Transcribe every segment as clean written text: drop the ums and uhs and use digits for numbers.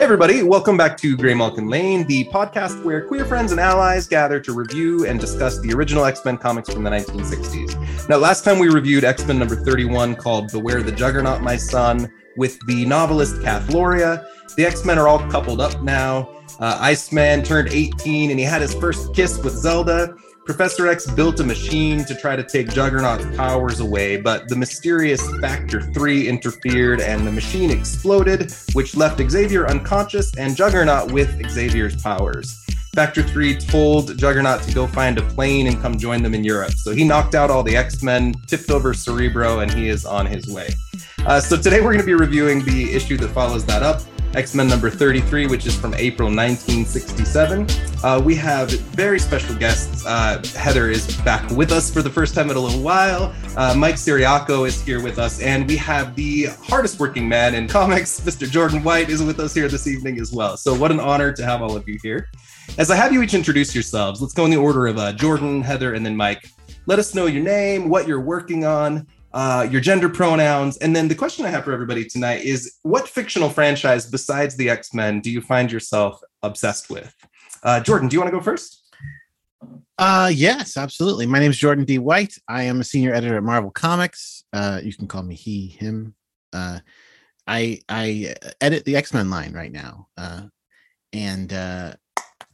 Everybody, welcome back to Gray Malkin Lane, the podcast where queer friends and allies gather to review and discuss the original X-Men comics from the 1960s. Now, last time we reviewed X-Men number 31 called Beware the Juggernaut, My Son, with the novelist Kath Loria. The X-Men are all coupled up now. Iceman turned 18 and he had his first kiss with Zelda. Professor X built a machine to try to take Juggernaut's powers away, but the mysterious Factor 3 interfered and the machine exploded, which left Xavier unconscious and Juggernaut with Xavier's powers. Factor 3 told Juggernaut to go find a plane and come join them in Europe. So he knocked out all the X-Men, tipped over Cerebro, and he is on his way. So today we're going to be reviewing the issue that follows that up, X-Men number 33, which is from April 1967. We have very special guests. Heather is back with us for the first time in a little while. Mike Ciriaco is here with us. And we have the hardest working man in comics, Mr. Jordan White, is with us here this evening as well. So what an honor to have all of you here. As I have you each introduce yourselves, let's go in the order of Jordan, Heather, and then Mike. Let us know your name, what you're working on, your gender pronouns, and then the question I have for everybody tonight is, what fictional franchise besides the X-Men do you find yourself obsessed with? Jordan, do you want to go first? Yes, absolutely. My name is Jordan D. White. I am a senior editor at Marvel Comics. You can call me he, him. I edit the X-Men line right now, and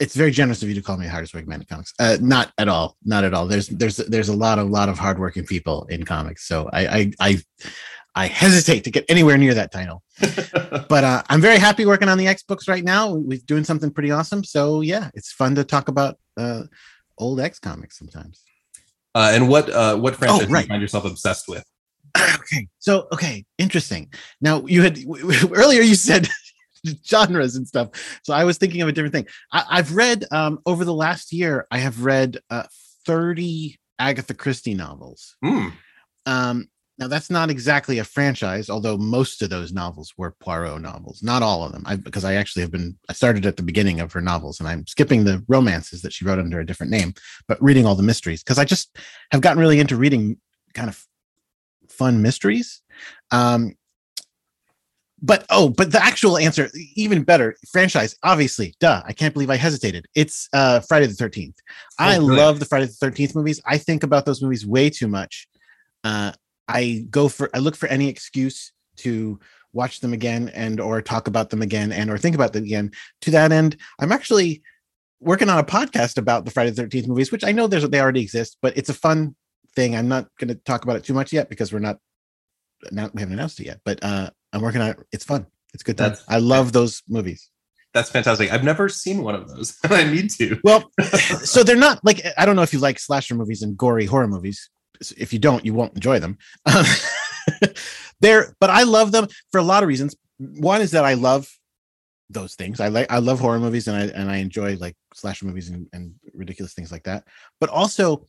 it's very generous of you to call me the hardest working man in comics. Not at all. Not at all. There's a lot of hardworking people in comics. So I hesitate to get anywhere near that title. But I'm very happy working on the X books right now. We're doing something pretty awesome. So yeah, it's fun to talk about old X comics sometimes. And what franchise do you find yourself obsessed with? Okay, interesting. Now you had earlier you said genres and stuff, so I was thinking of a different thing. I've read over the last year, I have read 30 Agatha Christie novels. Now that's not exactly a franchise, although most of those novels were Poirot novels, not all of them, because I actually have been, I started at the beginning of her novels and I'm skipping the romances that she wrote under a different name, but reading all the mysteries, because I just have gotten really into reading kind of fun mysteries. But the actual answer, even better, franchise, obviously, duh, I can't believe I hesitated. It's Friday the 13th. I love the Friday the 13th movies. I think about those movies way too much. I look for any excuse to watch them again and or talk about them again and or think about them again. To that end, I'm actually working on a podcast about the Friday the 13th movies, which I know they already exist, but it's a fun thing. I'm not going to talk about it too much yet because we haven't announced it yet, but I'm working on it. It's fun. It's good. I love those movies. That's fantastic. I've never seen one of those. I need to. Well, so they're not like, I don't know if you like slasher movies and gory horror movies. If you don't, you won't enjoy them. But I love them for a lot of reasons. One is that I love those things. I love horror movies and I enjoy like slasher movies and ridiculous things like that. But also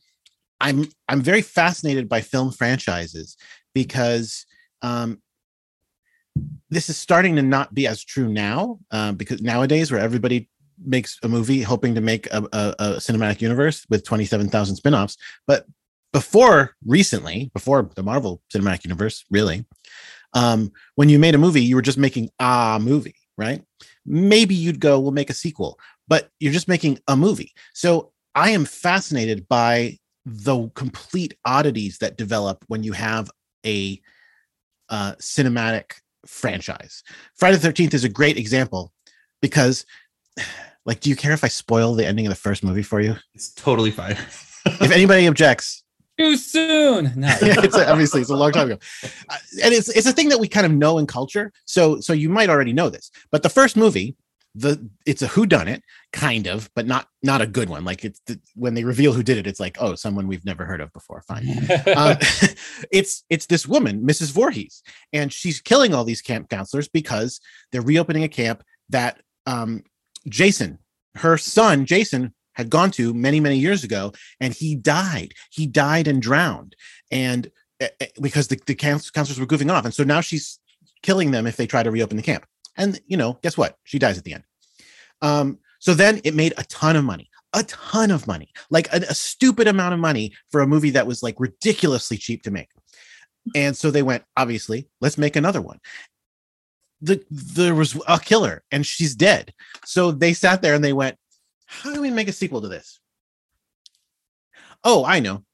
I'm very fascinated by film franchises because this is starting to not be as true now, because nowadays where everybody makes a movie hoping to make a cinematic universe with 27,000 spinoffs. But before the Marvel Cinematic Universe, really, when you made a movie, you were just making a movie, right? Maybe you'd go, we'll make a sequel, but you're just making a movie. So I am fascinated by the complete oddities that develop when you have a cinematic franchise. Friday the 13th is a great example because, like, do you care if I spoil the ending of the first movie for you? It's totally fine. If anybody objects, too soon. No, obviously it's a long time ago, and it's a thing that we kind of know in culture. So you might already know this, but the first movie it's a whodunit, kind of, but not a good one. Like, it's when they reveal who did it, it's like, oh, someone we've never heard of before. Fine. It's this woman, Mrs. Voorhees, and she's killing all these camp counselors because they're reopening a camp that Jason, her son Jason, had gone to many, many years ago, and he died and drowned, and because the counselors were goofing off. And so now she's killing them if they try to reopen the camp. And, you know, guess what? She dies at the end. So then it made a ton of money, like a stupid amount of money for a movie that was like ridiculously cheap to make. And so they went, obviously, let's make another one. There was a killer and she's dead. So they sat there and they went, how do we make a sequel to this? Oh, I know.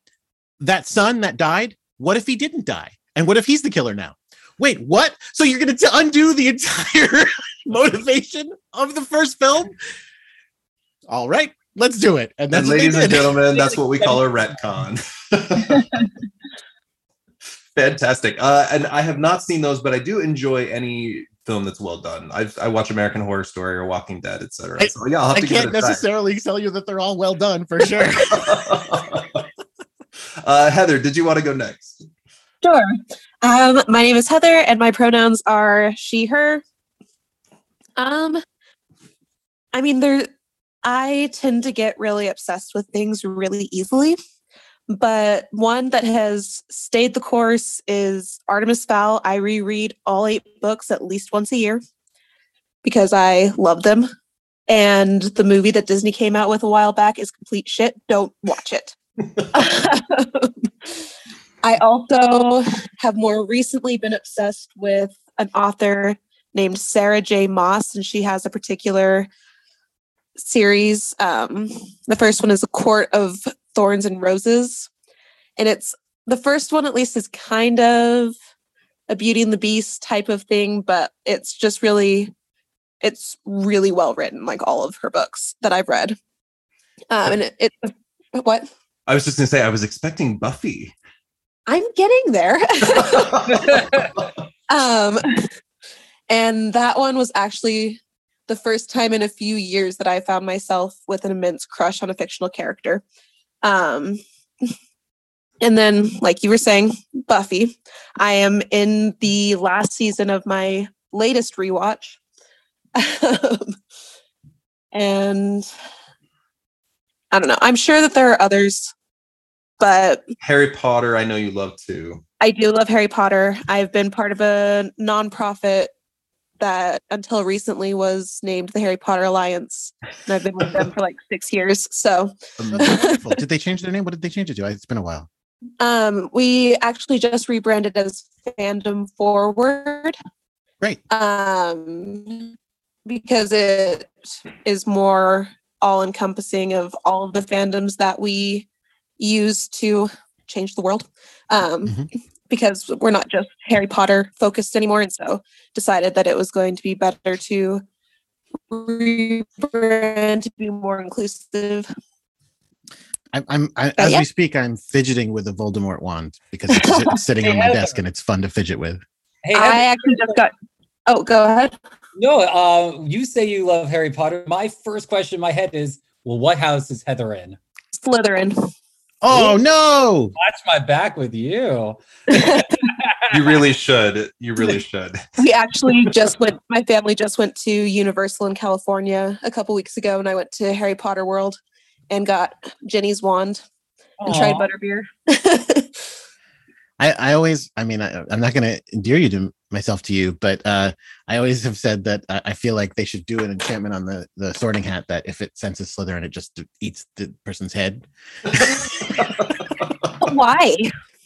That son that died, what if he didn't die? And what if he's the killer now? Wait, what? So you're going to undo the entire motivation of the first film? All right, let's do it. And ladies and gentlemen, that's what we call a retcon. Fantastic. And I have not seen those, but I do enjoy any film that's well done. I watch American Horror Story or Walking Dead, etc. So yeah, I'll have to give it a try. I can't necessarily tell you that they're all well done for sure. Heather, did you want to go next? Sure. My name is Heather, and my pronouns are she, her. I tend to get really obsessed with things really easily, but one that has stayed the course is Artemis Fowl. I reread all 8 books at least once a year because I love them. And the movie that Disney came out with a while back is complete shit. Don't watch it. I also have more recently been obsessed with an author named Sarah J. Maas, and she has a particular series. The first one is A Court of Thorns and Roses, and it's the first one, at least, is kind of a Beauty and the Beast type of thing, but it's just really, it's really well written, like all of her books that I've read. And what? I was just going to say, I was expecting Buffy. I'm getting there. And that one was actually the first time in a few years that I found myself with an immense crush on a fictional character. And then, like you were saying, Buffy. I am in the last season of my latest rewatch. And I don't know. I'm sure that there are others. But Harry Potter, I know you love too. I do love Harry Potter. I've been part of a nonprofit that until recently was named the Harry Potter Alliance. And I've been with them for like 6 years. So did they change their name? What did they change it to? It's been a while. We actually just rebranded as Fandom Forward. Great. Because it is more all encompassing of all of the fandoms that we use to change the world, because we're not just Harry Potter focused anymore, and so decided that it was going to be better to rebrand to be more inclusive. We speak, I'm fidgeting with a Voldemort wand because it's sitting on my desk and it's fun to fidget with. Hey, I actually just got... Oh, go ahead. No, you say you love Harry Potter. My first question in my head is, well, what house is Heather in? Slytherin. Oh, no. Watch my back with you. You really should. You really should. We actually my family just went to Universal in California a couple weeks ago, and I went to Harry Potter World and got Jenny's wand and tried butterbeer. I'm not going to endear you to myself to you, but I always have said that I feel like they should do an enchantment on the Sorting Hat that if it senses Slytherin, it just eats the person's head. Why?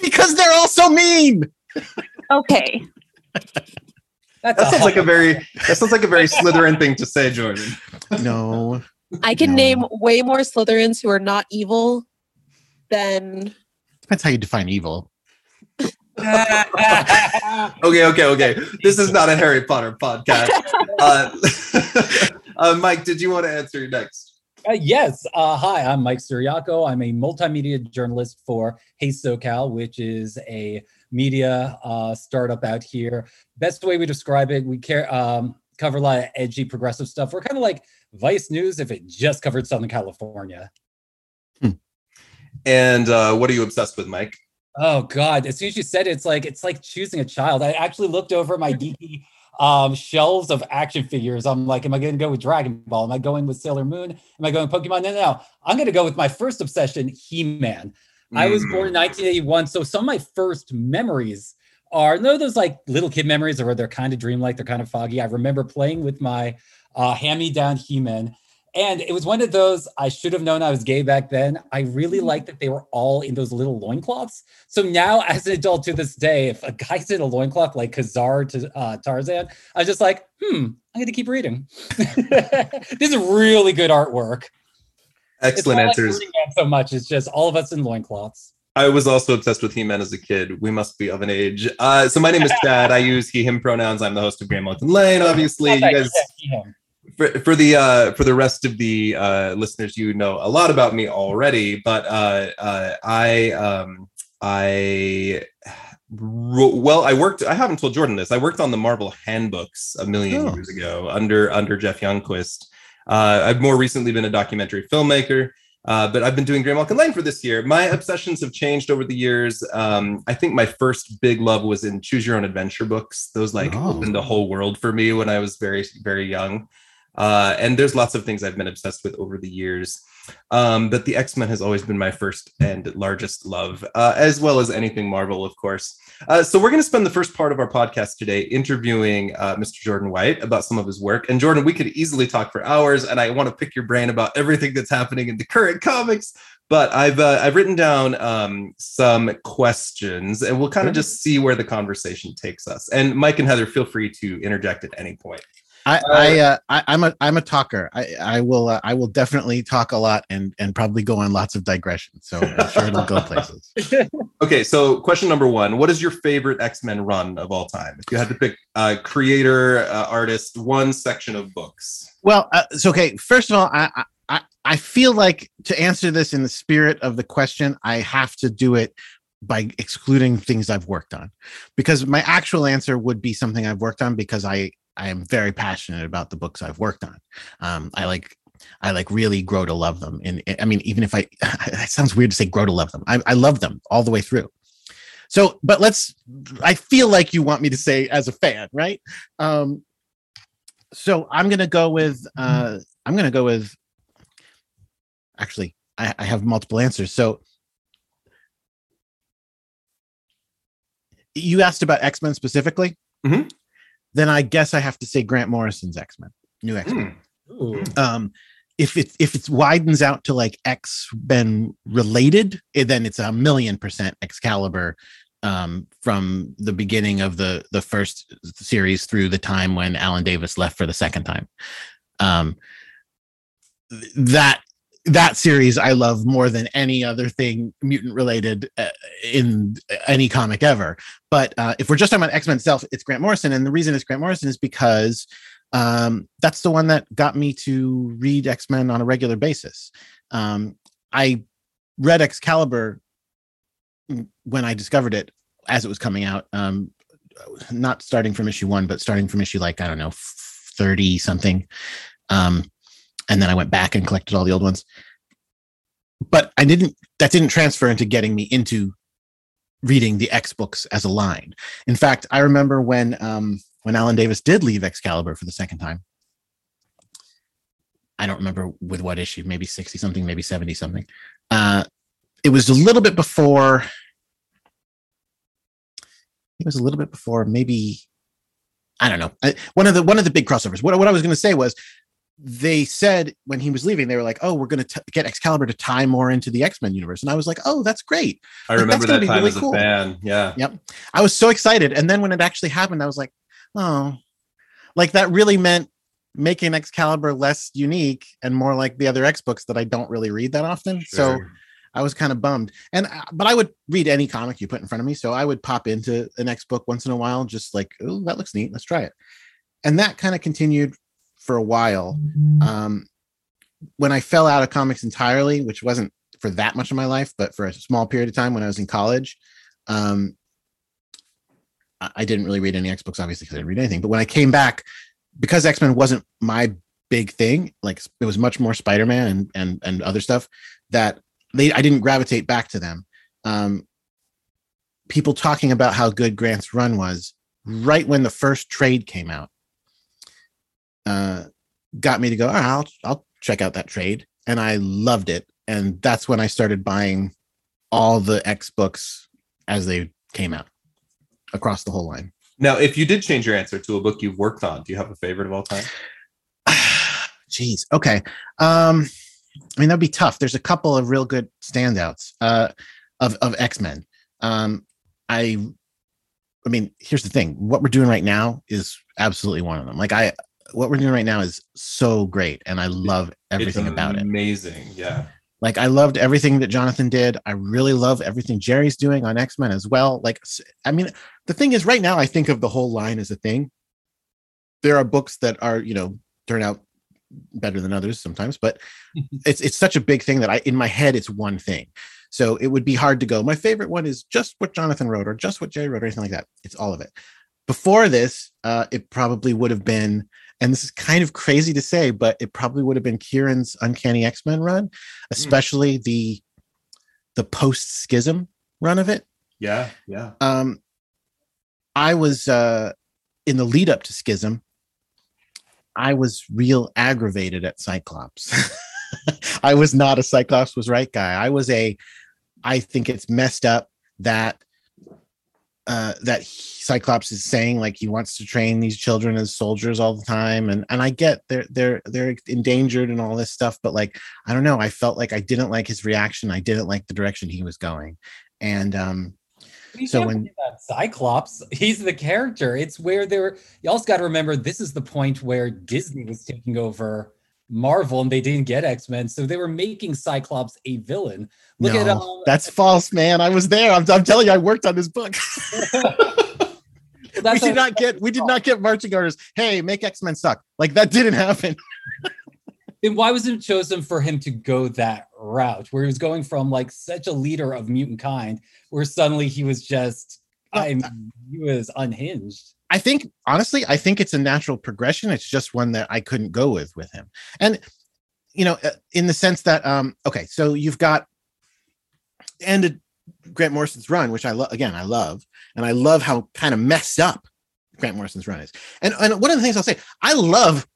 Because they're all so mean. Okay. That sounds like a very Slytherin thing to say, Jordan. No. I can name way more Slytherins who are not evil than... Depends how you define evil. Okay. This is not a Harry Potter podcast. Mike, did you want to answer next? Yes. Hi, I'm Mike Ciriaco. I'm a multimedia journalist for Hey SoCal, which is a media startup out here. Best way we describe it, we care. cover a lot of edgy progressive stuff. We're kind of like Vice News if it just covered Southern California. And what are you obsessed with, Mike? Oh, God. As soon as you said it, it's like choosing a child. I actually looked over my geeky shelves of action figures. I'm like, am I going to go with Dragon Ball? Am I going with Sailor Moon? Am I going with Pokemon? No. I'm going to go with my first obsession, He-Man. I was born in 1981, so some of my first memories are, no, those like little kid memories where they're kind of dreamlike, they're kind of foggy. I remember playing with my hand-me-down He-Man. And it was one of those, I should have known I was gay back then. I really liked that they were all in those little loincloths. So now as an adult to this day, if a guy's in a loincloth like Khazar to Tarzan, I was just like, I'm going to keep reading. This is really good artwork. Excellent answers. Like so much. It's just all of us in loincloths. I was also obsessed with He-Man as a kid. We must be of an age. So my name is Chad. I use he, him pronouns. I'm the host of Gray Malkin Lane, obviously. You guys... For the rest of the listeners, you know a lot about me already, but I haven't told Jordan this. I worked on the Marvel handbooks a million years ago under Jeff Youngquist. I've more recently been a documentary filmmaker, but I've been doing Gray Malkin Lane for this year. My obsessions have changed over the years. I think my first big love was in Choose Your Own Adventure books. Those opened the whole world for me when I was very, very young. And there's lots of things I've been obsessed with over the years. But the X-Men has always been my first and largest love, as well as anything Marvel, of course. So we're going to spend the first part of our podcast today interviewing Mr. Jordan White about some of his work. And Jordan, we could easily talk for hours, and I want to pick your brain about everything that's happening in the current comics. But I've written down some questions, and we'll kind of just see where the conversation takes us. And Mike and Heather, feel free to interject at any point. I'm a talker. I will definitely talk a lot and probably go on lots of digressions. So I'm sure it'll go places. Okay, so question number one: what is your favorite X-Men run of all time? If you had to pick creator, artist, one section of books. Well, so okay. First of all, I feel like to answer this in the spirit of the question, I have to do it by excluding things I've worked on, because my actual answer would be something I've worked on because I am very passionate about the books I've worked on. I really grow to love them. And I mean, even if it sounds weird to say grow to love them. I love them all the way through. So, but I feel like you want me to say as a fan, right? So I'm going to go with, actually, I have multiple answers. So you asked about X-Men specifically. Mm-hmm. Then I guess I have to say Grant Morrison's X-Men, new X-Men. If it widens out to like X-Men related, then it's 1,000,000% Excalibur from the beginning of the first series through the time when Alan Davis left for the second time. That series I love more than any other thing mutant related in any comic ever. But if we're just talking about X-Men itself, it's Grant Morrison. And the reason it's Grant Morrison is because that's the one that got me to read X-Men on a regular basis. I read Excalibur when I discovered it as it was coming out, not starting from issue 1, but starting from issue 30 something. And then I went back and collected all the old ones, but that didn't transfer into getting me into reading the X books as a line. In fact, I remember when Alan Davis did leave Excalibur for the second time, I don't remember with what issue, maybe 60 something, maybe 70 something. It was a little bit before maybe, I don't know. One of the big crossovers. What I was going to say was, they said when he was leaving, they were like, "Oh, we're going to get Excalibur to tie more into the X-Men universe," and I was like, "Oh, that's great!" I remember that time as a fan. Yeah, yep. I was so excited, and then when it actually happened, I was like, "Oh, like that really meant making Excalibur less unique and more like the other X books that I don't really read that often." Sure. So I was kind of bummed, but I would read any comic you put in front of me, so I would pop into an X book once in a while, just like, "Oh, that looks neat, let's try it," and that kind of continued for a while. When I fell out of comics entirely, which wasn't for that much of my life, but for a small period of time when I was in college, I didn't really read any X books, obviously, because I didn't read anything. But when I came back, because X-Men wasn't my big thing, like it was much more Spider-Man and other stuff, that I didn't gravitate back to them. People talking about how good Grant's run was right when the first trade came out got me to go, all right, I'll check out that trade. And I loved it. And that's when I started buying all the X books as they came out across the whole line. Now, if you did change your answer to a book you've worked on, do you have a favorite of all time? Jeez. Okay. I mean, that'd be tough. There's a couple of real good standouts of X-Men. I mean, here's the thing. What we're doing right now is absolutely one of them. Like what we're doing right now is so great. And I love everything about it. Amazing. Yeah. Like I loved everything that Jonathan did. I really love everything Jerry's doing on X-Men as well. Like, I mean, the thing is right now, I think of the whole line as a thing. There are books that are, you know, turn out better than others sometimes, but it's such a big thing that in my head, it's one thing. So it would be hard to go, my favorite one is just what Jonathan wrote or just what Jerry wrote or anything like that. It's all of it. Before this, it probably would have been, and this is kind of crazy to say, but it probably would have been Kieran's Uncanny X-Men run, especially the post-Schism run of it. Yeah, yeah. I was, in the lead up to Schism, I was real aggravated at Cyclops. I was not a Cyclops was right guy. I think it's messed up that Cyclops is saying like he wants to train these children as soldiers all the time, and I get they're endangered and all this stuff, but like I don't know, I felt like I didn't like his reaction. I didn't like the direction he was going, and so when Cyclops, he's the character. It's where you also got to remember this is the point where Disney was taking over Marvel and they didn't get X-Men, so they were making Cyclops a villain. Look at all that's false, man. I was there. I'm telling you, I worked on this book. We did not get marching orders. Hey, make X-Men suck. Like that didn't happen. Then why wasn't it chosen for him to go that route where he was going from like such a leader of mutant kind where suddenly he was just he was unhinged? I think, honestly, it's a natural progression. It's just one that I couldn't go with him. And, you know, in the sense that, so you've got ended Grant Morrison's run, which I love. And I love how kind of messed up Grant Morrison's run is. And one of the things I'll say, I love,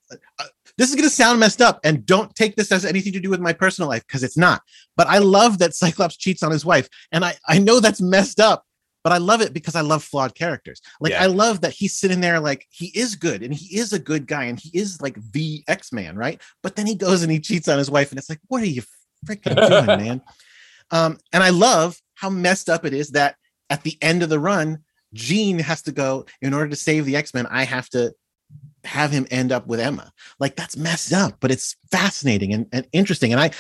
this is going to sound messed up and don't take this as anything to do with my personal life because it's not. But I love that Cyclops cheats on his wife. And I know that's messed up. But I love it because I love flawed characters. Like, yeah. I love that he's sitting there like he is good and he is a good guy and he is like the X-Man, right? But then he goes and he cheats on his wife and it's like, what are you freaking doing, man? And I love how messed up it is that at the end of the run, Jean has to go, in order to save the X-Men, I have to have him end up with Emma. Like, that's messed up, but it's fascinating and interesting. And I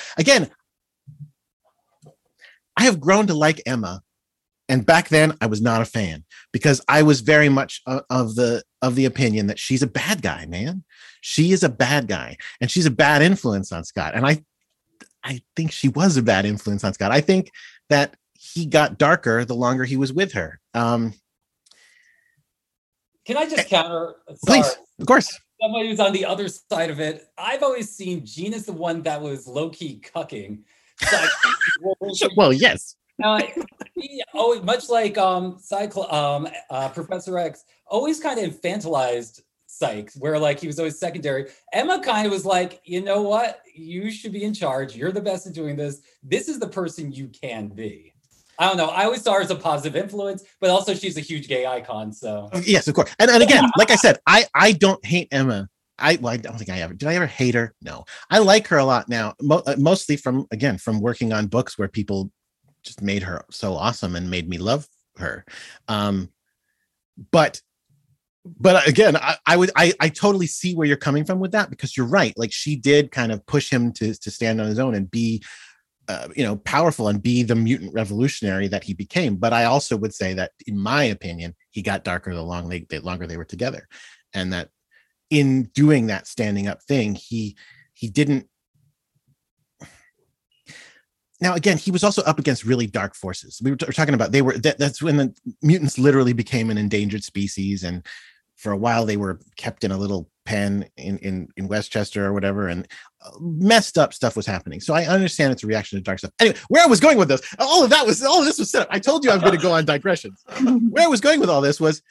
have grown to like Emma. And back then, I was not a fan because I was very much of the opinion that she's a bad guy, man. She is a bad guy, and she's a bad influence on Scott. And I think she was a bad influence on Scott. I think that he got darker the longer he was with her. Can I just counter? Sorry. Please, of course. Somebody who's on the other side of it. I've always seen Jean as the one that was low-key cucking. Well, yes. He always, much like Professor X, always kind of infantilized Psyche, where like he was always secondary. Emma kind of was like, you know what? You should be in charge. You're the best at doing this. This is the person you can be. I don't know. I always saw her as a positive influence, but also she's a huge gay icon. So yes, of course. And again, like I said, I don't hate Emma. I don't think I ever did. I ever hate her? No, I like her a lot now. Mostly from working on books where people just made her so awesome and made me love her. But again, I totally see where you're coming from with that, because you're right. Like, she did kind of push him to stand on his own and be, powerful and be the mutant revolutionary that he became. But I also would say that, in my opinion, he got darker the longer they were together. And that in doing that standing up thing, he didn't. Now, again, he was also up against really dark forces. We were talking about that's when the mutants literally became an endangered species. And for a while, they were kept in a little pen in Westchester or whatever, and messed up stuff was happening. So I understand it's a reaction to dark stuff. Anyway, where I was going with this, all of this was set up. I told you I was going to go on digressions. Where I was going with all this was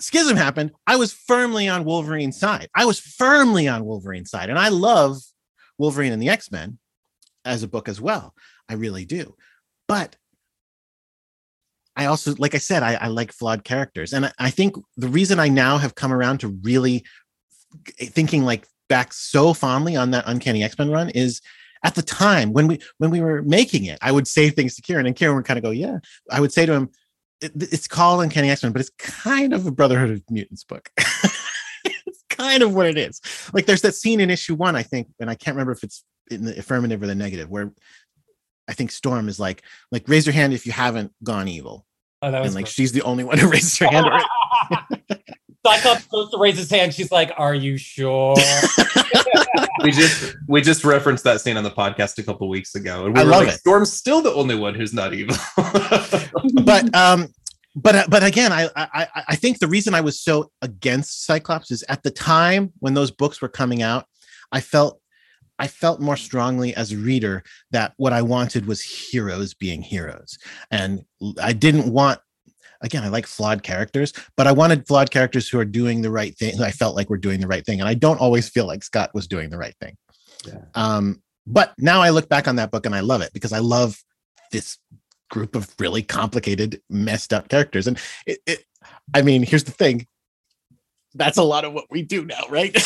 Schism happened. I was firmly on Wolverine's side. And I love Wolverine and the X-Men as a book as well. I really do. But I also, like I said, I like flawed characters. And I think the reason I now have come around to really thinking like back so fondly on that Uncanny X-Men run is at the time when we were making it, I would say things to Kieran, and Kieran would kind of go, yeah. I would say to him, it's called Uncanny X-Men, but it's kind of a Brotherhood of Mutants book. It's kind of what it is. Like there's that scene in issue 1, I think, and I can't remember if it's in the affirmative or the negative, where I think Storm is like raise your hand if you haven't gone evil. Oh, that was and like, great. She's the only one who raises her hand. Cyclops supposed to raise his hand. She's like, are you sure? we just referenced that scene on the podcast a couple weeks ago. And we I love it. Storm's still the only one who's not evil. But again, I think the reason I was so against Cyclops is at the time when those books were coming out, I felt more strongly as a reader that what I wanted was heroes being heroes. And I didn't want, again, I like flawed characters, but I wanted flawed characters who are doing the right thing. I felt like we're doing the right thing. And I don't always feel like Scott was doing the right thing. Yeah. But now I look back on that book and I love it because I love this group of really complicated, messed up characters. And I mean, here's the thing. That's a lot of what we do now, right?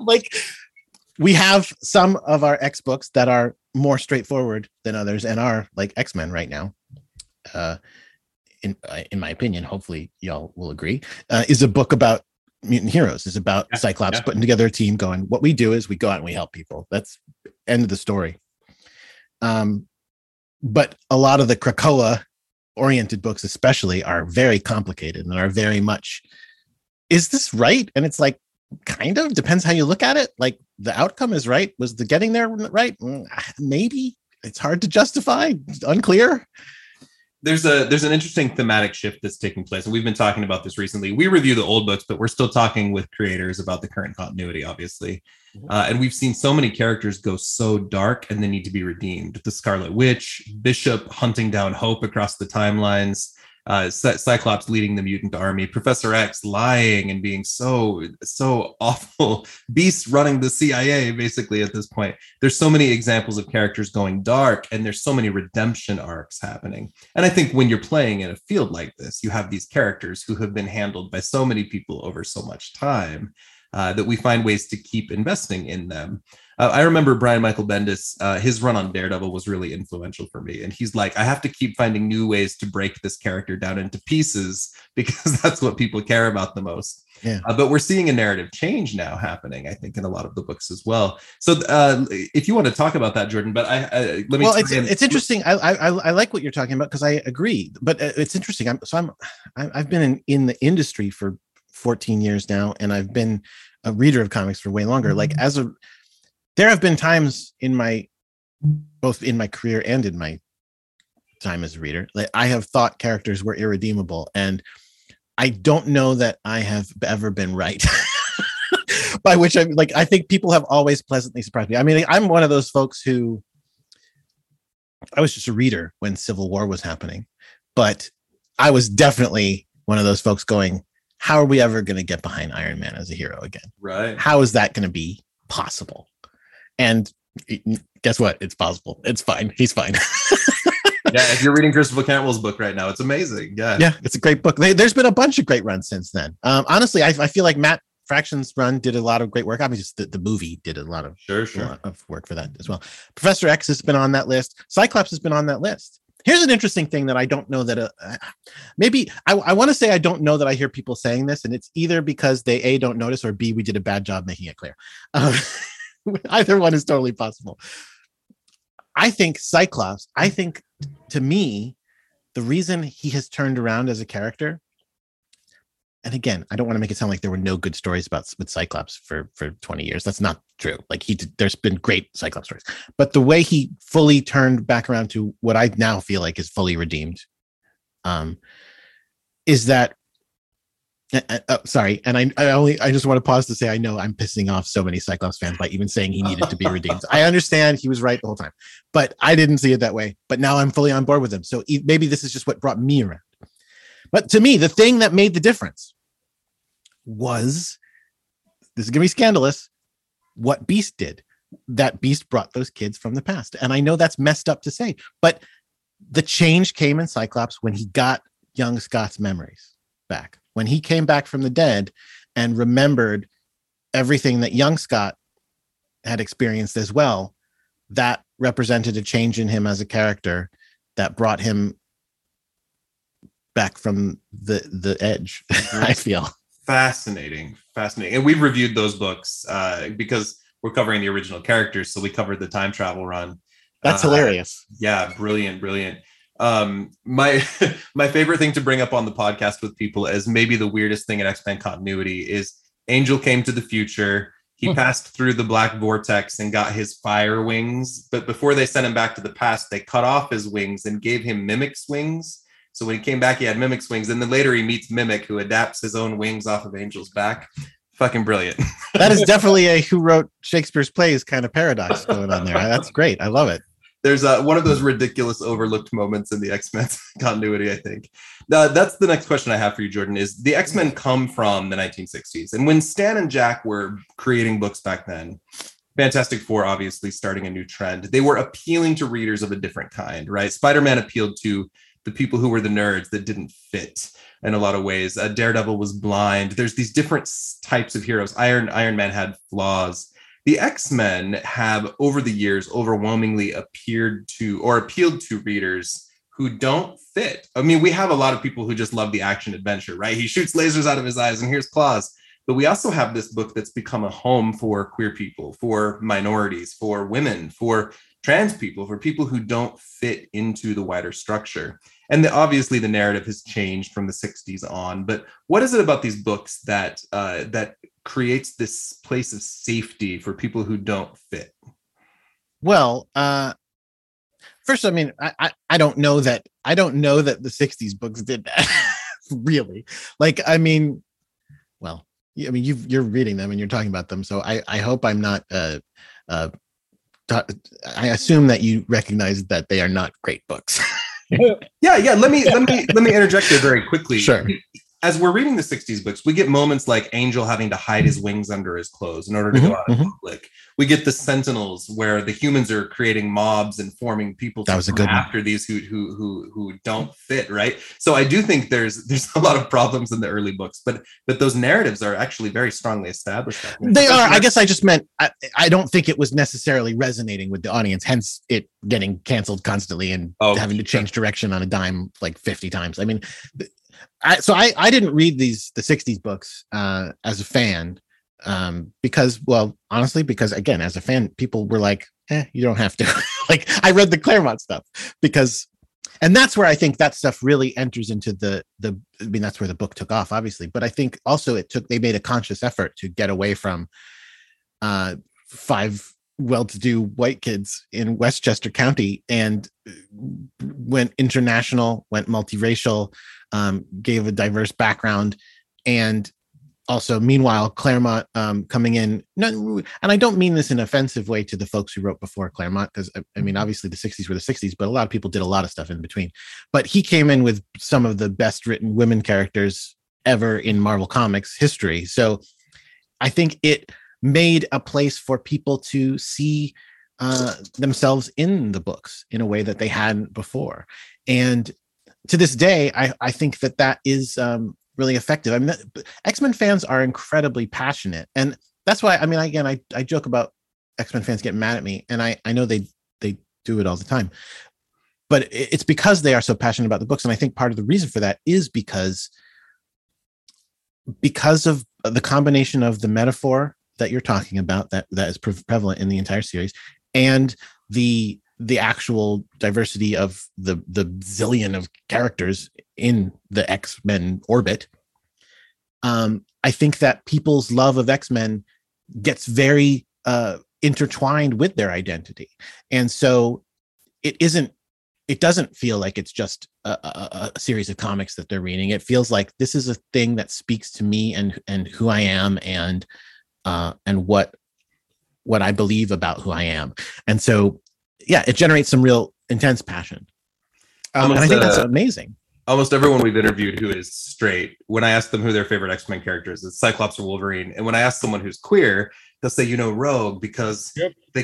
Like, we have some of our X books that are more straightforward than others and are like X-Men right now. In my opinion, hopefully y'all will agree, is a book about mutant heroes. It's about Cyclops putting together a team going, what we do is we go out and we help people. That's end of the story. But a lot of the Krakoa oriented books especially are very complicated and are very much, is this right? And it's like, kind of depends how you look at it. Like the outcome is right. Was the getting there right? Maybe. It's hard to justify. It's unclear. There's an interesting thematic shift that's taking place, and we've been talking about this recently. We review the old books, but we're still talking with creators about the current continuity, obviously. And we've seen so many characters go so dark and they need to be redeemed. The Scarlet Witch, Bishop hunting down Hope across the timelines. Cyclops leading the mutant army, Professor X lying and being so awful, Beast running the CIA basically at this point. There's so many examples of characters going dark, and there's so many redemption arcs happening. And I think when you're playing in a field like this, you have these characters who have been handled by so many people over so much time that we find ways to keep investing in them. I remember Brian Michael Bendis, his run on Daredevil was really influential for me. And he's like, I have to keep finding new ways to break this character down into pieces because that's what people care about the most. Yeah. But we're seeing a narrative change now happening, I think, in a lot of the books as well. So if you want to talk about that, Jordan, but let me. Well, it's interesting. I like what you're talking about because I agree, but it's interesting. I've been in the industry for 14 years now, and I've been a reader of comics for way longer. Like there have been times in my, both in my career and in my time as a reader, that I have thought characters were irredeemable. And I don't know that I have ever been right. By which I'm like, I think people have always pleasantly surprised me. I mean, I'm one of those folks who, I was just a reader when Civil War was happening, but I was definitely one of those folks going, how are we ever going to get behind Iron Man as a hero again? Right. How is that going to be possible? And guess what? It's possible. It's fine. He's fine. Yeah, if you're reading Christopher Cantwell's book right now, it's amazing. Yeah, it's a great book. There's been a bunch of great runs since then. Honestly, I feel like Matt Fraction's run did a lot of great work. Obviously, the movie did a lot of work for that as well. Professor X has been on that list. Cyclops has been on that list. Here's an interesting thing that I don't know that maybe I want to say I don't know that I hear people saying this, and it's either because they A, don't notice, or B, we did a bad job making it clear. Either one is totally possible. I think Cyclops, to me, the reason he has turned around as a character, and again, I don't want to make it sound like there were no good stories with Cyclops for 20 years. That's not true. Like there's been great Cyclops stories, but the way he fully turned back around to what I now feel like is fully redeemed, is that Sorry, and I just want to pause to say I know I'm pissing off so many Cyclops fans by even saying he needed to be redeemed. I understand he was right the whole time, but I didn't see it that way. But now I'm fully on board with him. So maybe this is just what brought me around. But to me, the thing that made the difference was, this is going to be scandalous, what Beast did. That Beast brought those kids from the past. And I know that's messed up to say, but the change came in Cyclops when he got young Scott's memories back. When he came back from the dead and remembered everything that young Scott had experienced as well, that represented a change in him as a character that brought him back from the edge, I feel. Fascinating. Fascinating. And we've reviewed those books because we're covering the original characters. So we covered the time travel run. That's hilarious. Yeah. Brilliant. Brilliant. My favorite thing to bring up on the podcast with people as maybe the weirdest thing in X-Men continuity is Angel came to the future. He passed through the black vortex and got his fire wings. But before they sent him back to the past, they cut off his wings and gave him Mimic's wings. So when he came back, he had Mimic's wings. And then later he meets Mimic, who adapts his own wings off of Angel's back. Fucking brilliant. That is definitely a who wrote Shakespeare's plays kind of paradox going on there. That's great. I love it. There's one of those ridiculous overlooked moments in the X-Men continuity, I think. That's the next question I have for you, Jordan, is the X-Men come from the 1960s. And when Stan and Jack were creating books back then, Fantastic Four, obviously, starting a new trend, they were appealing to readers of a different kind, right? Spider-Man appealed to the people who were the nerds that didn't fit in a lot of ways. Daredevil was blind. There's these different types of heroes. Iron Man had flaws. The X-Men have, over the years, overwhelmingly appealed to readers who don't fit. I mean, we have a lot of people who just love the action adventure, right? He shoots lasers out of his eyes and here's claws. But we also have this book that's become a home for queer people, for minorities, for women, for trans people, for people who don't fit into the wider structure. And obviously the narrative has changed from the 60s on. But what is it about these books that that creates this place of safety for people who don't fit? Well, first, I mean, I don't know that the 60s books did that really. Like, I mean, well, I mean, you're reading them and you're talking about them, so I hope I'm not. I assume that you recognize that they are not great books. Yeah. Let me interject there very quickly. Sure. As we're reading the 60s books, we get moments like Angel having to hide his wings under his clothes in order to go out in public. We get the Sentinels, where the humans are creating mobs and forming people after these who don't fit, right? So I do think there's a lot of problems in the early books, but those narratives are actually very strongly established. They are. I guess I just meant I don't think it was necessarily resonating with the audience, hence it getting canceled constantly and having to change direction on a dime like 50 times. I mean... I didn't read the 60s books as a fan because again, as a fan, people were like, you don't have to. Like, I read the Claremont stuff and that's where I think that stuff really enters into that's where the book took off, obviously. But I think also they made a conscious effort to get away from five well-to-do white kids in Westchester County and went international, went multiracial, gave a diverse background. And also, meanwhile, Claremont coming in, and I don't mean this in an offensive way to the folks who wrote before Claremont, because I mean, obviously the 60s were the 60s, but a lot of people did a lot of stuff in between. But he came in with some of the best written women characters ever in Marvel Comics history. So I think it made a place for people to see themselves in the books in a way that they hadn't before. And to this day, I think that is really effective. I mean, X-Men fans are incredibly passionate. And that's why, I mean, again, I joke about X-Men fans getting mad at me, and I know they do it all the time. But it's because they are so passionate about the books. And I think part of the reason for that is because of the combination of the metaphor that you're talking about that is prevalent in the entire series, and the actual diversity of the zillion of characters in the X-Men orbit. I think that people's love of X-Men gets very intertwined with their identity. And so it isn't it doesn't feel like it's just a series of comics that they're reading. It feels like this is a thing that speaks to me and who I am and what I believe about who I am. And so, yeah, it generates some real intense passion. And I think that's amazing. Almost everyone we've interviewed who is straight, when I ask them who their favorite X-Men character is, it's Cyclops or Wolverine. And when I ask someone who's queer, they'll say, you know, Rogue, because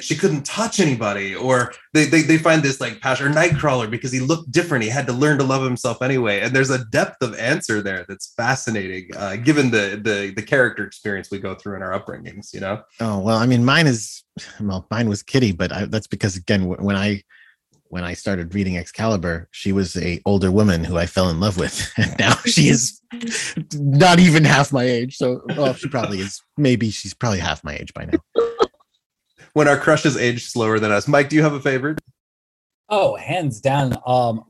she couldn't touch anybody. Or they find this like passion, or Nightcrawler, because he looked different. He had to learn to love himself anyway. And there's a depth of answer there that's fascinating, given the character experience we go through in our upbringings, you know? Oh, well, I mean, mine was Kitty, but that's because, again, when I started reading Excalibur, she was an older woman who I fell in love with. And now she is not even half my age. So, well, she probably is. Maybe she's probably half my age by now. When our crushes age slower than us. Mike, do you have a favorite? Oh, hands down,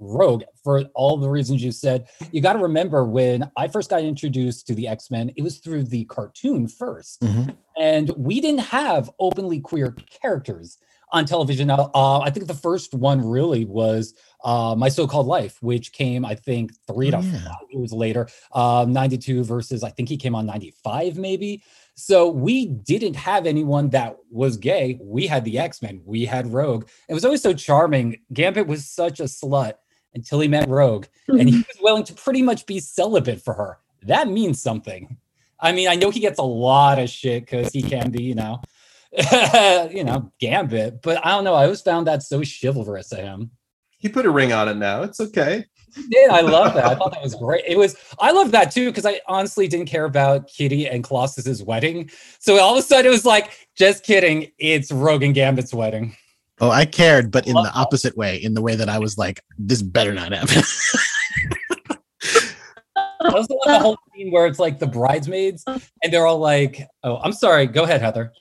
Rogue, for all the reasons you said. You got to remember, when I first got introduced to the X-Men, it was through the cartoon first. Mm-hmm. And we didn't have openly queer characters on television. I think the first one really was My So-Called Life, which came, I think, 3 to 5 years later, 92 versus, I think he came on 95 maybe. So we didn't have anyone that was gay. We had the X-Men, we had Rogue. It was always so charming. Gambit was such a slut until he met Rogue, and he was willing to pretty much be celibate for her. That means something. I mean, I know he gets a lot of shit because he can be, you know, Gambit, but I don't know, I always found that so chivalrous of him. He put a ring on it now, it's okay. He did. I love that. I thought that was great. I love that too, because I honestly didn't care about Kitty and Colossus's wedding, so all of a sudden it was like, just kidding, it's Rogue and Gambit's wedding. Oh, I cared, but in the opposite way, in the way that I was like, this better not happen. I also love the whole scene where it's like the bridesmaids and they're all like, oh, I'm sorry, go ahead, Heather.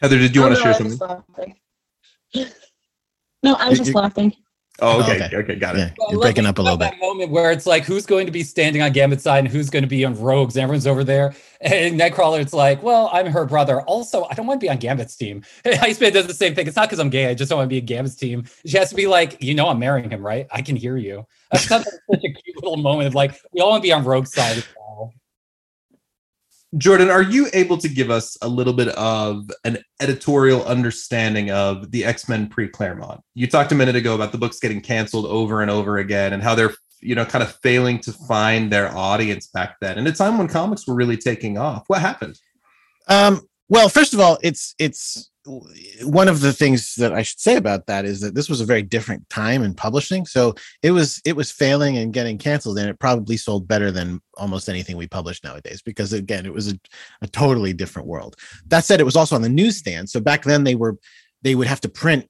Heather, did you want to share something? No, I was just laughing. Oh, okay, got it. Yeah, you're breaking up a little bit. That moment where it's like, who's going to be standing on Gambit's side and who's going to be on Rogue's? Everyone's over there, and Nightcrawler, it's like, well, I'm her brother. Also, I don't want to be on Gambit's team. Iceman does the same thing. It's not because I'm gay. I just don't want to be on Gambit's team. She has to be like, you know, I'm marrying him, right? I can hear you. I thought that was such a cute little moment of like, we all want to be on Rogue's side as well. Jordan, are you able to give us a little bit of an editorial understanding of the X-Men pre-Claremont? You talked a minute ago about the books getting canceled over and over again and how they're, you know, kind of failing to find their audience back then, in a time when comics were really taking off. What happened? Well, first of all, it's one of the things that I should say about that is that this was a very different time in publishing. So it was failing and getting canceled, and it probably sold better than almost anything we publish nowadays, because again, it was a totally different world. That said, it was also on the newsstand. So back then they would have to print,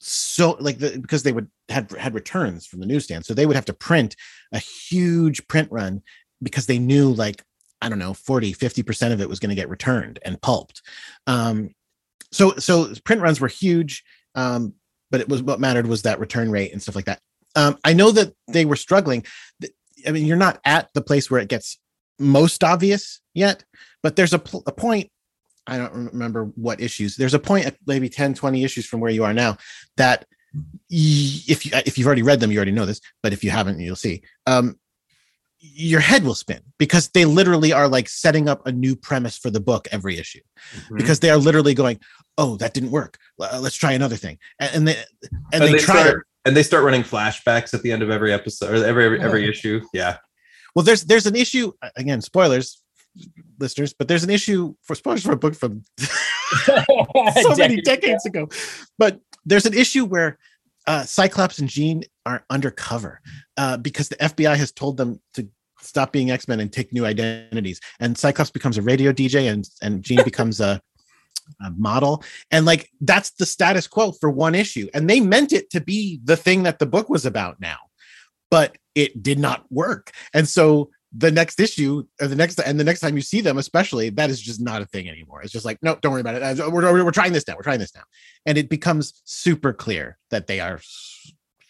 so like because they would had returns from the newsstand. So they would have to print a huge print run because they knew, like, I don't know, 40, 50% of it was going to get returned and pulped. So print runs were huge, but it was, what mattered was that return rate and stuff like that. I know that they were struggling. I mean, you're not at the place where it gets most obvious yet, but there's a point, I don't remember what issues, there's a point at maybe 10, 20 issues from where you are now that if you've already read them, you already know this, but if you haven't, you'll see. Your head will spin, because they literally are like setting up a new premise for the book every issue, because they are literally going, oh, that didn't work. Let's try another thing. And they start running flashbacks at the end of every episode, or every issue. Yeah. Well, there's an issue, again, spoilers listeners, but there's an issue for spoilers for a book from so many decades ago, but there's an issue where Cyclops and Jean are undercover because the FBI has told them to stop being X-Men and take new identities. And Cyclops becomes a radio DJ and Jean becomes a model. And like, that's the status quo for one issue. And they meant it to be the thing that the book was about now, but it did not work. And so the next issue, or the next time you see them, especially, that is just not a thing anymore. It's just like, no, don't worry about it. We're trying this now. We're trying this now. And it becomes super clear that they are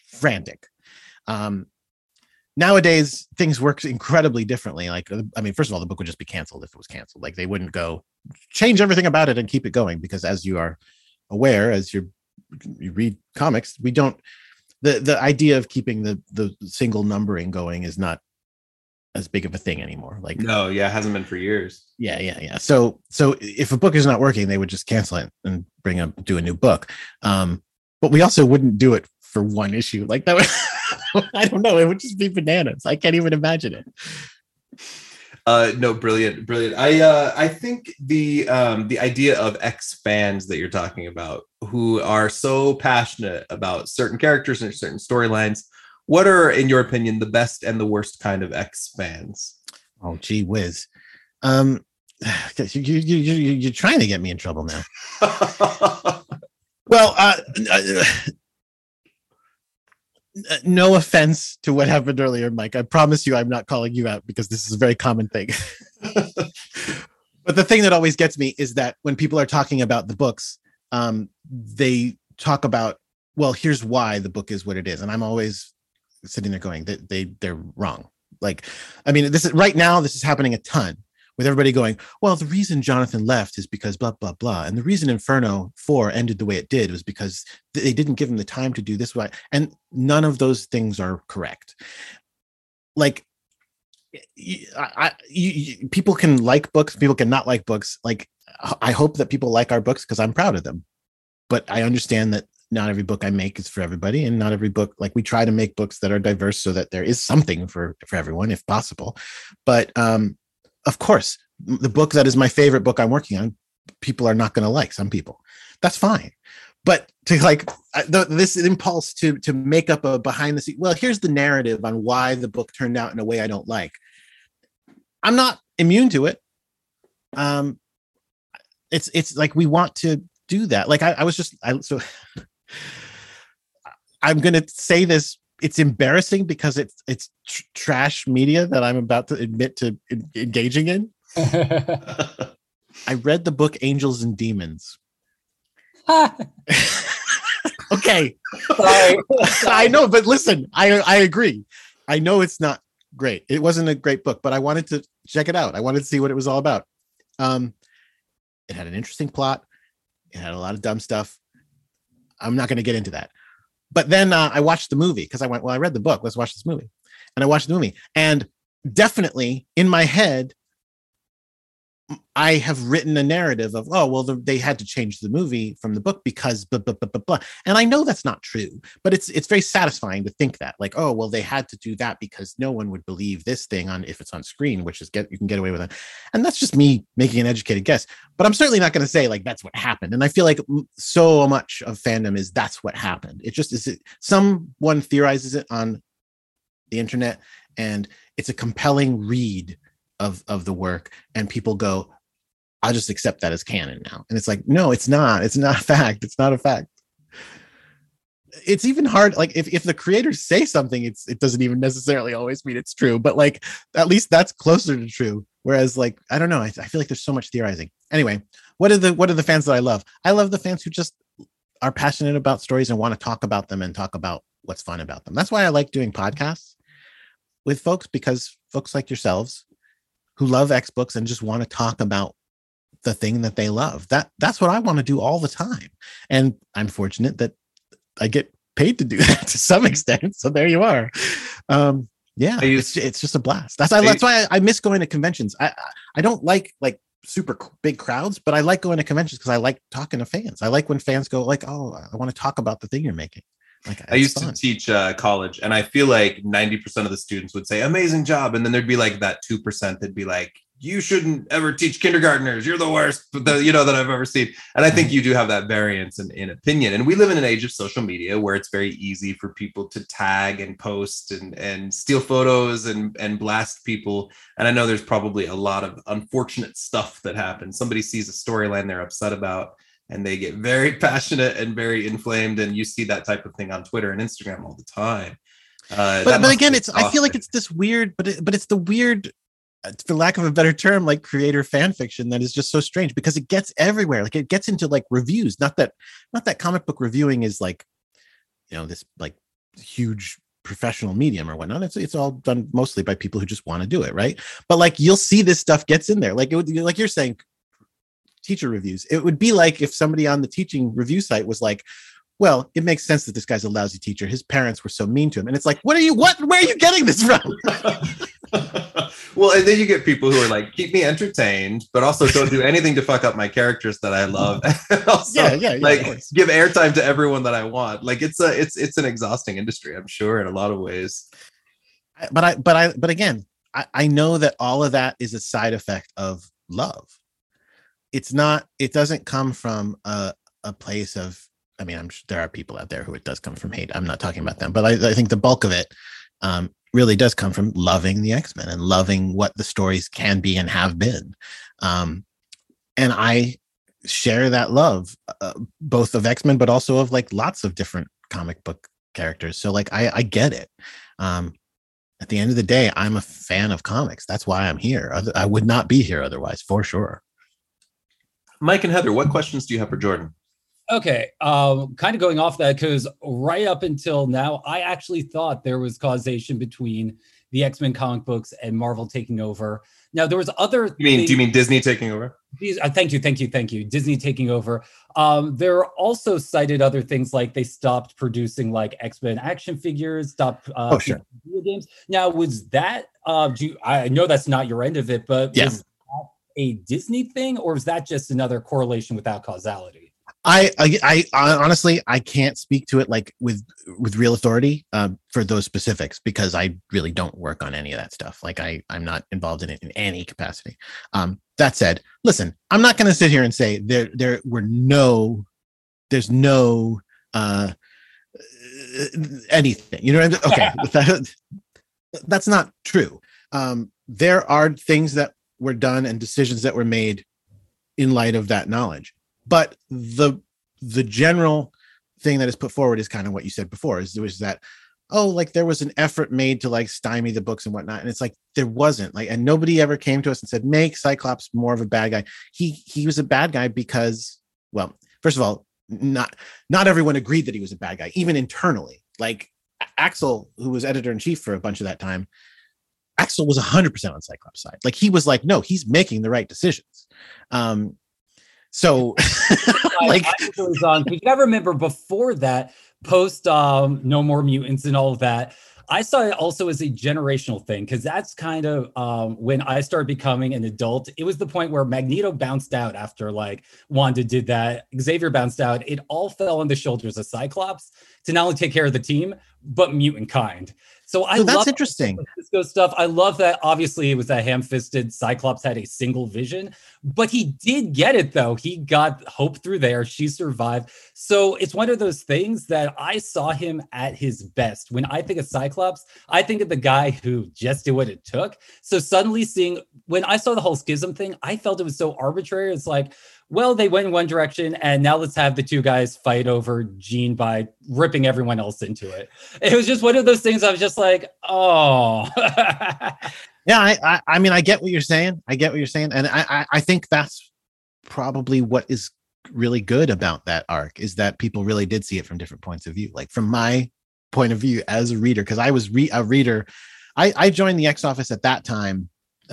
frantic. Nowadays, things work incredibly differently. Like, I mean, first of all, the book would just be canceled if it was canceled. Like, they wouldn't go change everything about it and keep it going, because as you are aware, as you're you read comics, we don't, the idea of keeping the single numbering going is not as big of a thing anymore. Like, no, yeah, it hasn't been for years. Yeah. So if a book is not working, they would just cancel it and do a new book. But we also wouldn't do it for one issue. Like that would, I don't know, it would just be bananas. I can't even imagine it. No, brilliant. I think the idea of X fans that you're talking about, who are so passionate about certain characters and certain storylines. What are, in your opinion, the best and the worst kind of X fans? Oh, gee whiz. You're trying to get me in trouble now. Well, no offense to what happened earlier, Mike. I promise you I'm not calling you out because this is a very common thing. But the thing that always gets me is that when people are talking about the books, they talk about, well, here's why the book is what it is. And I'm always sitting there going, they're wrong. Like, I mean, this is right now, this is happening a ton with everybody going, well, the reason Jonathan left is because blah, blah, blah. And the reason Inferno 4 ended the way it did was because they didn't give him the time to do this. And none of those things are correct. Like, people can like books, people can not like books. Like, I hope that people like our books because I'm proud of them. But I understand that not every book I make is for everybody, and not every book, like, we try to make books that are diverse so that there is something for everyone, if possible. But of course, the book that is my favorite book I'm working on, people are not going to like, some people. That's fine. But to like this impulse to make up a behind the scenes, well, here's the narrative on why the book turned out in a way I don't like. I'm not immune to it. It's like we want to do that. Like I was I'm going to say this. It's embarrassing because it's trash media that I'm about to admit to engaging in. I read the book Angels and Demons. Okay. Sorry. I know, but listen, I agree. I know it's not great. It wasn't a great book, but I wanted to check it out. I wanted to see what it was all about. It had an interesting plot. It had a lot of dumb stuff. I'm not going to get into that. But then I watched the movie because I went, well, I read the book. Let's watch this movie. And I watched the movie. And definitely in my head, I have written a narrative of, oh, well, they had to change the movie from the book because blah, blah, blah, blah, blah. And I know that's not true, but it's very satisfying to think that, like, oh, well, they had to do that because no one would believe this thing on if it's on screen, which is you can get away with it. And that's just me making an educated guess, but I'm certainly not going to say like, that's what happened. And I feel like so much of fandom is that's what happened. It just is someone theorizes it on the internet and it's a compelling read of the work, and people go, I'll just accept that as canon now. And it's like, no, it's not a fact. It's even hard, like, if the creators say something, it doesn't even necessarily always mean it's true, but like at least that's closer to true. Whereas, like, I don't know, I feel like there's so much theorizing. Anyway, what are the fans that I love? I love the fans who just are passionate about stories and want to talk about them and talk about what's fun about them. That's why I like doing podcasts with folks, because folks like yourselves who love X books and just want to talk about the thing that they love. That's what I want to do all the time. And I'm fortunate that I get paid to do that to some extent. So there you are. Yeah, it's just a blast. That's why I miss going to conventions. I don't like super big crowds, but I like going to conventions because I like talking to fans. I like when fans go like, oh, I want to talk about the thing you're making. Like, I used to teach college, and I feel like 90% of the students would say, amazing job. And then there'd be like that 2% that'd be like, you shouldn't ever teach kindergartners. You're the worst, that I've ever seen. And I think you do have that variance in opinion. And we live in an age of social media where it's very easy for people to tag and post and steal photos and blast people. And I know there's probably a lot of unfortunate stuff that happens. Somebody sees a storyline they're upset about, and they get very passionate and very inflamed. And you see that type of thing on Twitter and Instagram all the time. But again, it's awesome. I feel like it's this weird, but it's the weird, for lack of a better term, like creator fan fiction that is just so strange because it gets everywhere. Like it gets into like reviews. Not that comic book reviewing is like, you know, this like huge professional medium or whatnot. It's all done mostly by people who just want to do it. Right. But like, you'll see this stuff gets in there. Like it would, like you're saying, teacher reviews. It would be like if somebody on the teaching review site was like, well, it makes sense that this guy's a lousy teacher. His parents were so mean to him. And it's like, where are you getting this from? Well, and then you get people who are like, keep me entertained, but also don't do anything to fuck up my characters that I love. Also, like give airtime to everyone that I want. Like it's an exhausting industry, I'm sure, in a lot of ways. But again, I know that all of that is a side effect of love. It's not, it doesn't come from a place of, I mean, I'm sure there are people out there who it does come from hate. I'm not talking about them, but I think the bulk of it really does come from loving the X-Men and loving what the stories can be and have been. And I share that love, both of X-Men, but also of like lots of different comic book characters. So like, I get it. At the end of the day, I'm a fan of comics. That's why I'm here. I would not be here otherwise, for sure. Mike and Heather, what questions do you have for Jordan? Okay, kind of going off that, because right up until now, I actually thought there was causation between the X-Men comic books and Marvel taking over. Now, there was other things. Do you mean Disney taking over? Thank you. Disney taking over. There are also cited other things like they stopped producing like X-Men action figures, stopped video games. Now, was that, I know that's not your end of it, but was that a Disney thing, or was that just another correlation without causality? I honestly, I can't speak to it like with real authority for those specifics, because I really don't work on any of that stuff. Like I'm not involved in it in any capacity. That said, listen, I'm not going to sit here and say there's no anything, you know what I'm okay. That's not true. There are things that were done and decisions that were made in light of that knowledge. But the general thing that is put forward is kind of what you said before, is there was that, there was an effort made to like stymie the books and whatnot. And it's like, there wasn't, like, and nobody ever came to us and said, make Cyclops more of a bad guy. He was a bad guy because, well, first of all, not everyone agreed that he was a bad guy, even internally. Like Axel, who was editor in chief for a bunch of that time, Axel was 100% on Cyclops' side. Like he was like, no, he's making the right decisions. So like you gotta remember before that, post No More Mutants and all of that, I saw it also as a generational thing, because that's kind of when I started becoming an adult. It was the point where Magneto bounced out after like Wanda did that, Xavier bounced out. It all fell on the shoulders of Cyclops to not only take care of the team, but mutant kind. So that's interesting. Cisco stuff. I love that. Obviously, it was that ham-fisted Cyclops had a single vision, but he did get it though. He got Hope through there. She survived. So it's one of those things that I saw him at his best. When I think of Cyclops, I think of the guy who just did what it took. So suddenly seeing, when I saw the whole schism thing, I felt it was so arbitrary. It's like, well, they went in one direction, and now let's have the two guys fight over Jean by ripping everyone else into it. It was just one of those things I was just like, oh. Yeah, I mean, I get what you're saying. And I think that's probably what is really good about that arc, is that people really did see it from different points of view. Like from my point of view as a reader, because I was a reader. I joined the X Office at that time.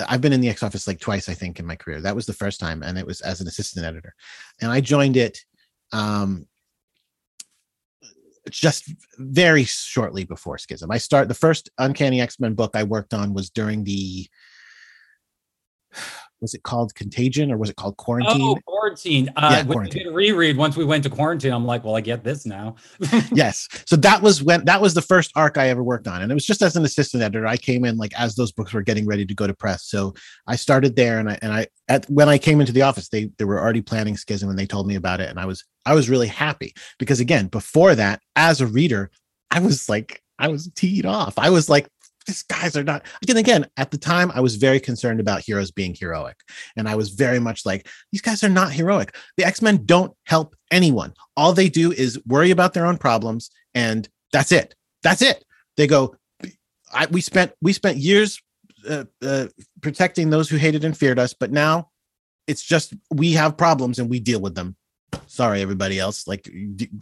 I've been in the X Office like twice, I think, in my career. That was the first time, and it was as an assistant editor. And I joined it just very shortly before Schism. The first Uncanny X-Men book I worked on was during the, was it called Contagion or was it called Quarantine? Oh, Quarantine. Quarantine. We did a reread once we went to Quarantine. I'm like, well, I get this now. Yes. So that was the first arc I ever worked on. And it was just as an assistant editor. I came in like as those books were getting ready to go to press. So I started there, when I came into the office, they were already planning Schism and they told me about it. And I was really happy, because again, before that, as a reader, I was teed off. I was like, these guys are not. Again, at the time, I was very concerned about heroes being heroic. And I was very much like, these guys are not heroic. The X-Men don't help anyone. All they do is worry about their own problems. And that's it. They go, we spent years protecting those who hated and feared us. But now it's just, we have problems and we deal with them. Sorry, everybody else. Like,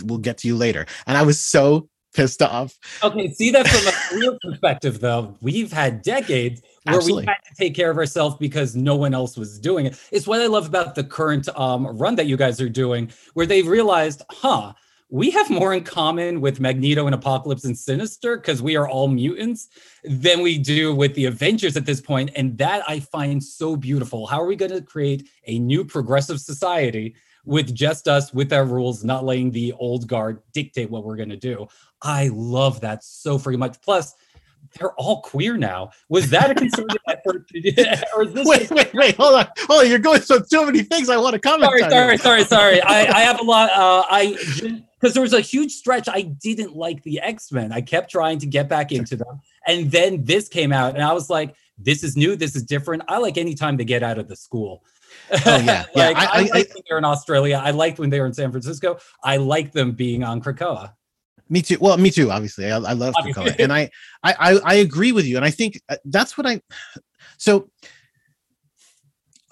we'll get to you later. And I was so pissed off. Okay, see that from a real perspective, though. We've had decades where Absolutely. We had to take care of ourselves because no one else was doing it. It's what I love about the current run that you guys are doing, where they've realized, we have more in common with Magneto and Apocalypse and Sinister, because we are all mutants, than we do with the Avengers at this point. And that I find so beautiful. How are we going to create a new progressive society with just us, with our rules, not letting the old guard dictate what we're going to do? I love that so freaking much. Plus, they're all queer now. Was that a concerted effort to do that? Or is this wait, hold on. Oh, you're going so many things I want to comment on. Sorry. I have a lot. Because there was a huge stretch I didn't like the X-Men. I kept trying to get back into them. And then this came out and I was like, this is new, this is different. I like any time they get out of the school. Oh, yeah. Like, yeah. I liked when they were in Australia. I liked when they were in San Francisco. I liked them being on Krakoa. Me too. Well, me too. Obviously, I love Krakoa, and I agree with you. And I think that's what I. So,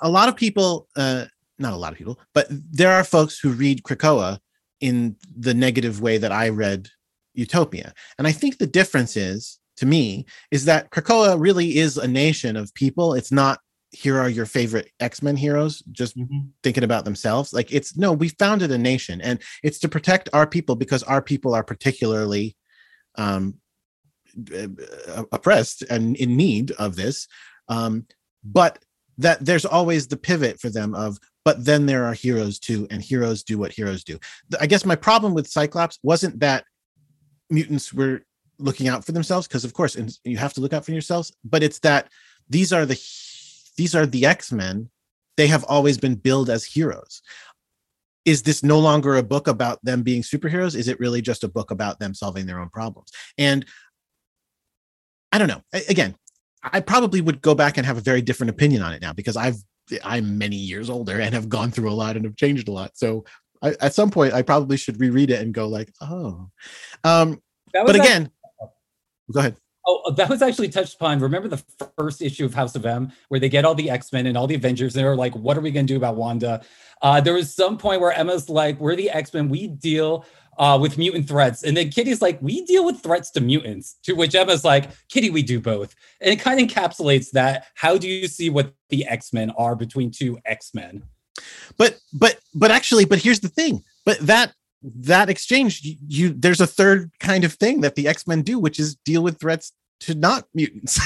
a lot of people, not a lot of people, but there are folks who read Krakoa in the negative way that I read Utopia, and I think the difference is, to me, is that Krakoa really is a nation of people. It's not, here are your favorite X-Men heroes just thinking about themselves. Like, it's no, we founded a nation, and it's to protect our people, because our people are particularly oppressed and in need of this. But that there's always the pivot for them of, but then there are heroes too, and heroes do what heroes do. I guess my problem with Cyclops wasn't that mutants were looking out for themselves, because of course, and you have to look out for yourselves, but it's that these are the X-Men. They have always been billed as heroes. Is this no longer a book about them being superheroes? Is it really just a book about them solving their own problems? And I don't know. Again, I probably would go back and have a very different opinion on it now, because I'm many years older and have gone through a lot and have changed a lot. So at some point, I probably should reread it and go like, oh. Go ahead. Oh, that was actually touched upon. Remember the first issue of House of M, where they get all the X-Men and all the Avengers, and they're like, what are we going to do about Wanda? There was some point where Emma's like, we're the X-Men, we deal with mutant threats. And then Kitty's like, we deal with threats to mutants, to which Emma's like, Kitty, we do both. And it kind of encapsulates that. How do you see what the X-Men are between two X-Men? But here's the thing. But that exchange, there's a third kind of thing that the X-Men do, which is deal with threats to not mutants.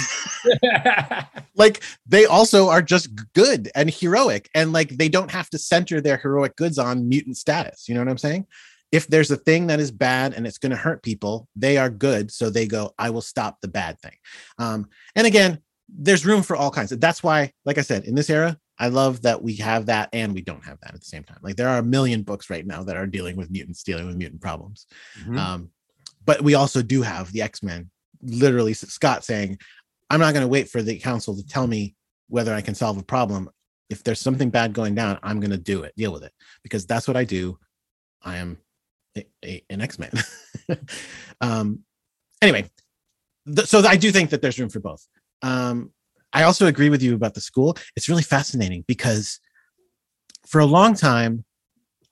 Like, they also are just good and heroic, and like, they don't have to center their heroic goods on mutant status. You know what I'm saying? If there's a thing that is bad and it's going to hurt people, they are good, so they go, I will stop the bad thing. And again, there's room for all kinds. That's why, like I said, in this era, I love that we have that and we don't have that at the same time. Like, there are a million books right now that are dealing with mutant problems. Mm-hmm. But we also do have the X-Men, literally Scott saying, I'm not going to wait for the council to tell me whether I can solve a problem. If there's something bad going down, I'm going to deal with it, because that's what I do. I am an X-Man. Anyway, so I do think that there's room for both. I also agree with you about the school. It's really fascinating, because for a long time,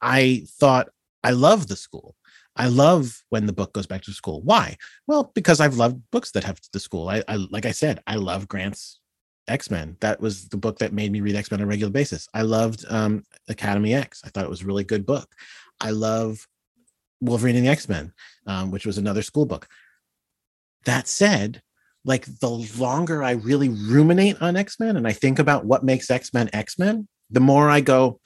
I thought I love the school. I love when the book goes back to school. Why? Well, because I've loved books that have the school. I like I said, I love Grant's X-Men. That was the book that made me read X-Men on a regular basis. I loved Academy X. I thought it was a really good book. I love Wolverine and the X-Men, which was another school book. That said, like, the longer I really ruminate on X-Men and I think about what makes X-Men X-Men, the more I go,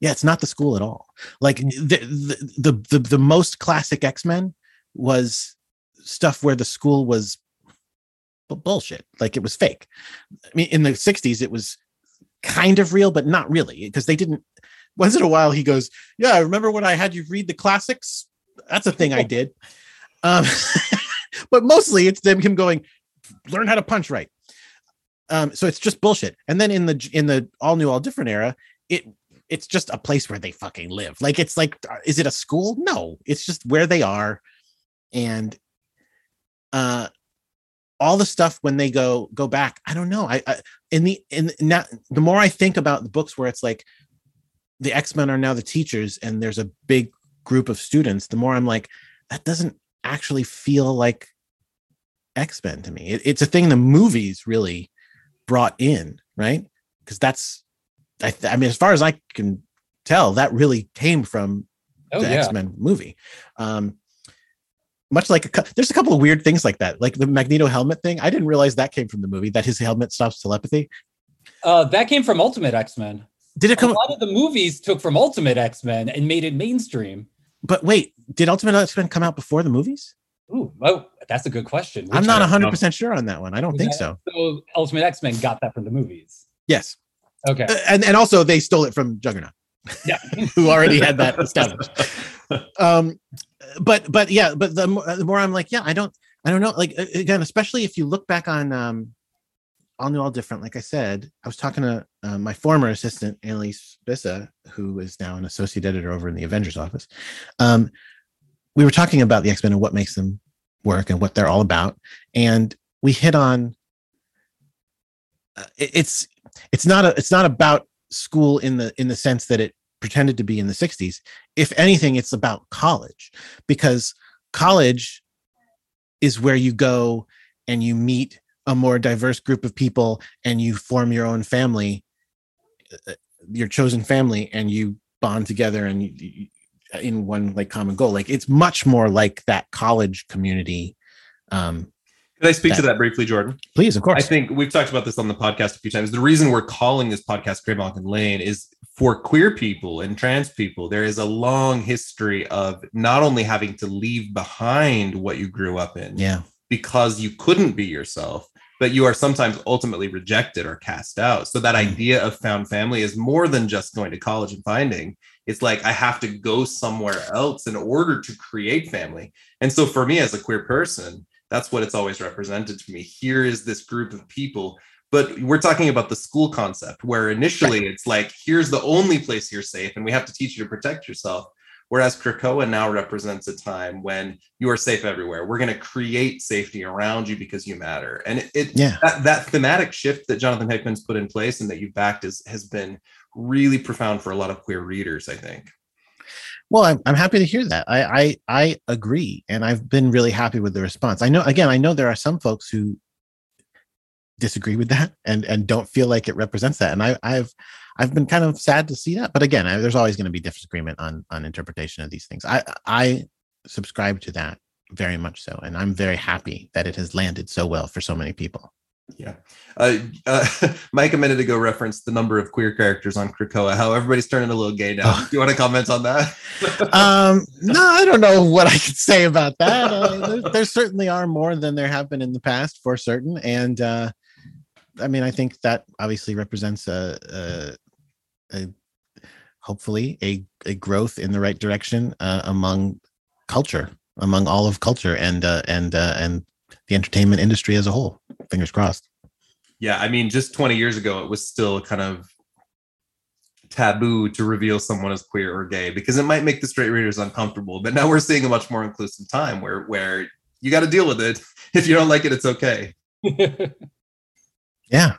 yeah, it's not the school at all. Like, the most classic X-Men was stuff where the school was bullshit. Like, it was fake. I mean, in the 60s, it was kind of real, but not really, because they didn't. Once in a while, he goes, yeah, I remember when I had you read the classics. That's a thing I did. But mostly it's him going, learn how to punch right. So it's just bullshit. And then in the all new, all different era, it's just a place where they fucking live. Like, it's like, is it a school? No, it's just where they are. And all the stuff when they go back, I don't know. Now, the more I think about the books where it's like the X-Men are now the teachers and there's a big group of students, the more I'm like, that doesn't actually feel like X-Men to me. It's a thing the movies really brought in, right? Because that's, I mean, as far as I can tell, that really came from X-Men movie. Much like there's a couple of weird things like that, like the Magneto helmet thing. I didn't realize that came from the movie, that his helmet stops telepathy. That came from Ultimate X-Men. Did it come? A lot of the movies took from Ultimate X-Men and made it mainstream. But wait, did Ultimate X-Men come out before the movies? Ooh, well, that's a good question. I'm not 100% sure on that one. I don't think so. So Ultimate X-Men got that from the movies. Yes. Okay. And also they stole it from Juggernaut. Yeah. Who already had that established. But the more I'm like, I don't know. Like, again, especially if you look back on All New, All Different. Like I said, I was talking to my former assistant, Annalise Bissa, who is now an associate editor over in the Avengers office. We were talking about the X-Men and what makes them work and what they're all about. And we hit on, it's not about school in the sense that it pretended to be in the 60s. If anything, it's about college, because college is where you go and you meet a more diverse group of people and you form your own family, your chosen family, and you bond together and you in one like common goal. Like, it's much more like that college community. Can I speak to that briefly, Jordan? Please, of course. I think we've talked about this on the podcast a few times. The reason we're calling this podcast Gray Malkin Lane is for queer people and trans people. There is a long history of not only having to leave behind what you grew up in, because you couldn't be yourself, but you are sometimes ultimately rejected or cast out. So that idea of found family is more than just going to college and finding. It's like, I have to go somewhere else in order to create family. And so for me as a queer person, that's what it's always represented to me. Here is this group of people, but we're talking about the school concept where initially it's like, here's the only place you're safe and we have to teach you to protect yourself. Whereas Krakoa now represents a time when you are safe everywhere. We're going to create safety around you because you matter. And that thematic shift that Jonathan Hickman's put in place and that you backed has been really profound for a lot of queer readers, I think. Well, I'm happy to hear that. I agree. And I've been really happy with the response. I know there are some folks who disagree with that and don't feel like it represents that. And I've been kind of sad to see that. But again, there's always going to be disagreement on interpretation of these things. I subscribe to that very much so. And I'm very happy that it has landed so well for so many people. Yeah. Mike, a minute ago, referenced the number of queer characters on Krakoa, how everybody's turning a little gay now. Do you want to comment on that? No, I don't know what I could say about that. There certainly are more than there have been in the past, for certain. And I mean, I think that obviously represents hopefully a growth in the right direction among all of culture and the entertainment industry as a whole. Fingers crossed. Yeah, I mean, just 20 years ago, it was still kind of taboo to reveal someone as queer or gay because it might make the straight readers uncomfortable. But now we're seeing a much more inclusive time where you got to deal with it. If you don't like it, it's okay. Yeah.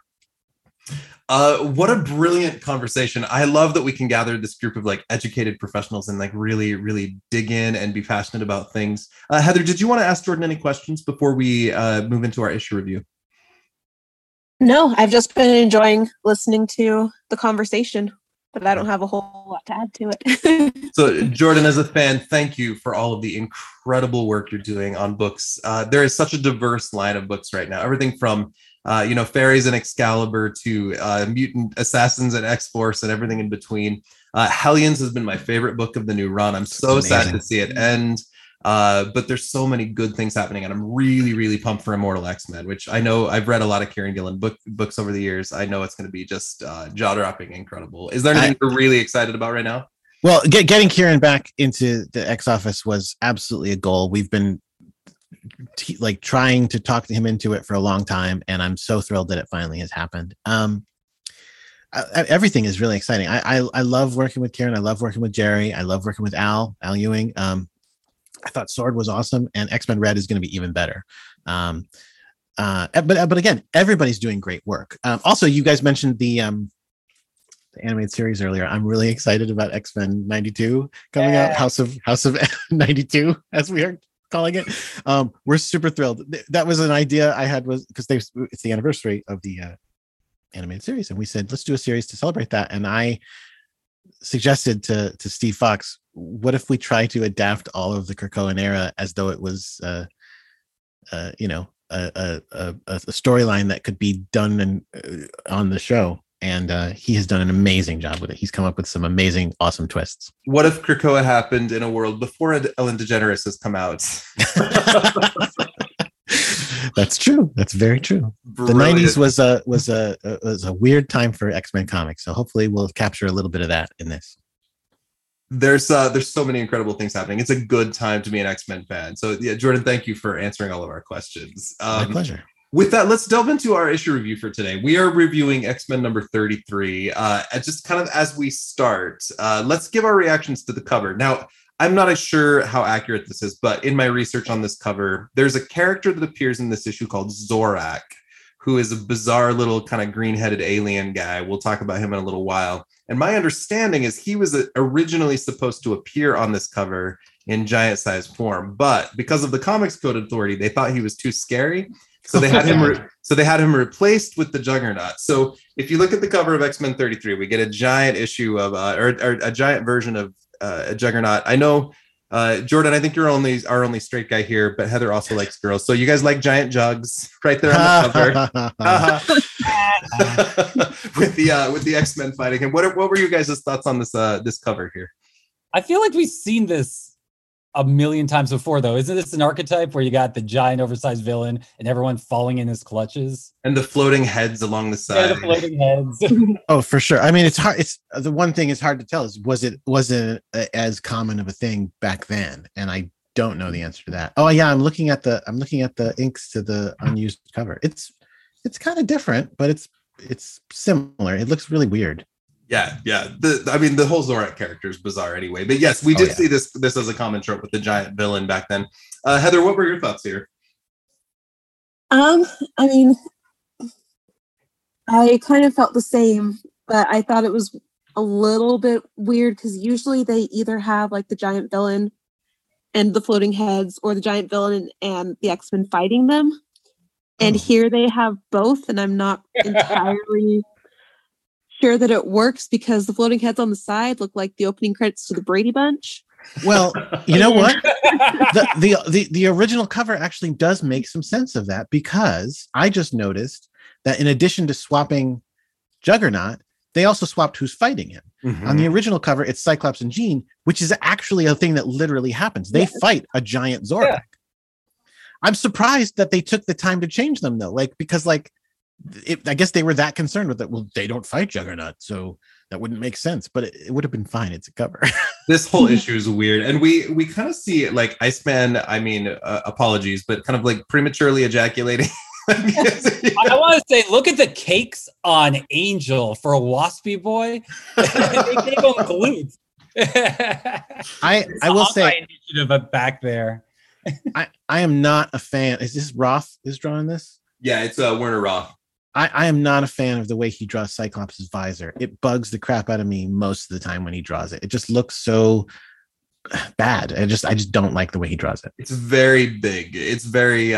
What a brilliant conversation. I love that we can gather this group of like educated professionals and like really, really dig in and be passionate about things. Heather, did you want to ask Jordan any questions before we move into our issue review? No, I've just been enjoying listening to the conversation, but I don't have a whole lot to add to it. So Jordan, as a fan, thank you for all of the incredible work you're doing on books. There is such a diverse line of books right now, everything from fairies and Excalibur to mutant assassins and X-Force and everything in between. Hellions has been my favorite book of the new run. I'm so sad to see it end, but there's so many good things happening, and I'm really, really pumped for Immortal X-Men, which I know I've read a lot of Kieran Gillen books over the years. I know it's going to be just jaw-dropping, incredible. Is there anything you're really excited about right now? Well, getting Kieran back into the X office was absolutely a goal. We've been trying to talk to him into it for a long time, and I'm so thrilled that it finally has happened. Everything is really exciting. I love working with Kieran. I love working with Jerry. I love working with Al Ewing. I thought Sword was awesome, and X-Men Red is going to be even better. But again, everybody's doing great work. Also, you guys mentioned the animated series earlier. I'm really excited about X-Men 92 coming out. House of 92, as we are calling it. We're super thrilled. That was an idea I had, was because it's the anniversary of the animated series, and we said, let's do a series to celebrate that. And I suggested to Steve Fox, what if we try to adapt all of the Krakoan era as though it was, a storyline that could be done on the show. And he has done an amazing job with it. He's come up with some amazing, awesome twists. What if Krakoa happened in a world before Ellen DeGeneres has come out? That's true. That's very true. Brilliant. The 90s was a weird time for X-Men comics. So hopefully we'll capture a little bit of that in this. There's so many incredible things happening. It's a good time to be an X-Men fan. So yeah, Jordan, thank you for answering all of our questions. My pleasure. With that, let's delve into our issue review for today. We are reviewing X-Men number 33. Just kind of as we start, let's give our reactions to the cover. Now, I'm not as sure how accurate this is, but in my research on this cover, there's a character that appears in this issue called Zorak, who is a bizarre little kind of green-headed alien guy. We'll talk about him in a little while. And my understanding is he was originally supposed to appear on this cover in giant-sized form, but because of the Comics Code Authority, they thought he was too scary. So they had him. Replaced with the Juggernaut. So if you look at the cover of X-Men 33, we get a giant issue of, or a giant version of a Juggernaut. I know, Jordan, I think you're our only straight guy here, but Heather also likes girls. So you guys like giant jugs, right there on the cover, with the X-Men fighting him. What were you guys' thoughts on this cover here? I feel like we've seen this a million times before, though. Isn't this an archetype where you got the giant oversized villain and everyone falling in his clutches? And the floating heads along the side. Yeah, the floating heads. Oh, for sure. I mean, it's hard. It's the one thing it's hard to tell is, was it as common of a thing back then? And I don't know the answer to that. Oh yeah. I'm looking at the inks to the unused cover. It's kind of different, but it's similar. It looks really weird. Yeah. The whole Zorak character is bizarre anyway. But yes, we did see this as a common trope with the giant villain back then. Heather, what were your thoughts here? I mean, I kind of felt the same, but I thought it was a little bit weird because usually they either have like the giant villain and the floating heads, or the giant villain and the X-Men fighting them. And here they have both, and I'm not entirely sure that it works because the floating heads on the side look like the opening credits to the Brady Bunch. Well, you know what? The original cover actually does make some sense of that, because I just noticed that in addition to swapping Juggernaut, they also swapped who's fighting him. Mm-hmm. On the original cover, it's Cyclops and Jean, which is actually a thing that literally happens. They fight a giant Zorak. Yeah. I'm surprised that they took the time to change them, though, because I guess they were that concerned with it. Well, they don't fight Juggernaut, so that wouldn't make sense, but it would have been fine. It's a cover. This whole issue is weird. And we kind of see it like Iceman, apologies, but kind of like prematurely ejaculating. I want to say, look at the cakes on Angel for a waspy boy. They gave him glutes. I will say initiative back there. I am not a fan. Is this Roth is drawing this? Yeah, it's Werner Roth. I am not a fan of the way he draws Cyclops' visor. It bugs the crap out of me most of the time when he draws it. It just looks so bad. I just don't like the way he draws it. It's very big. It's very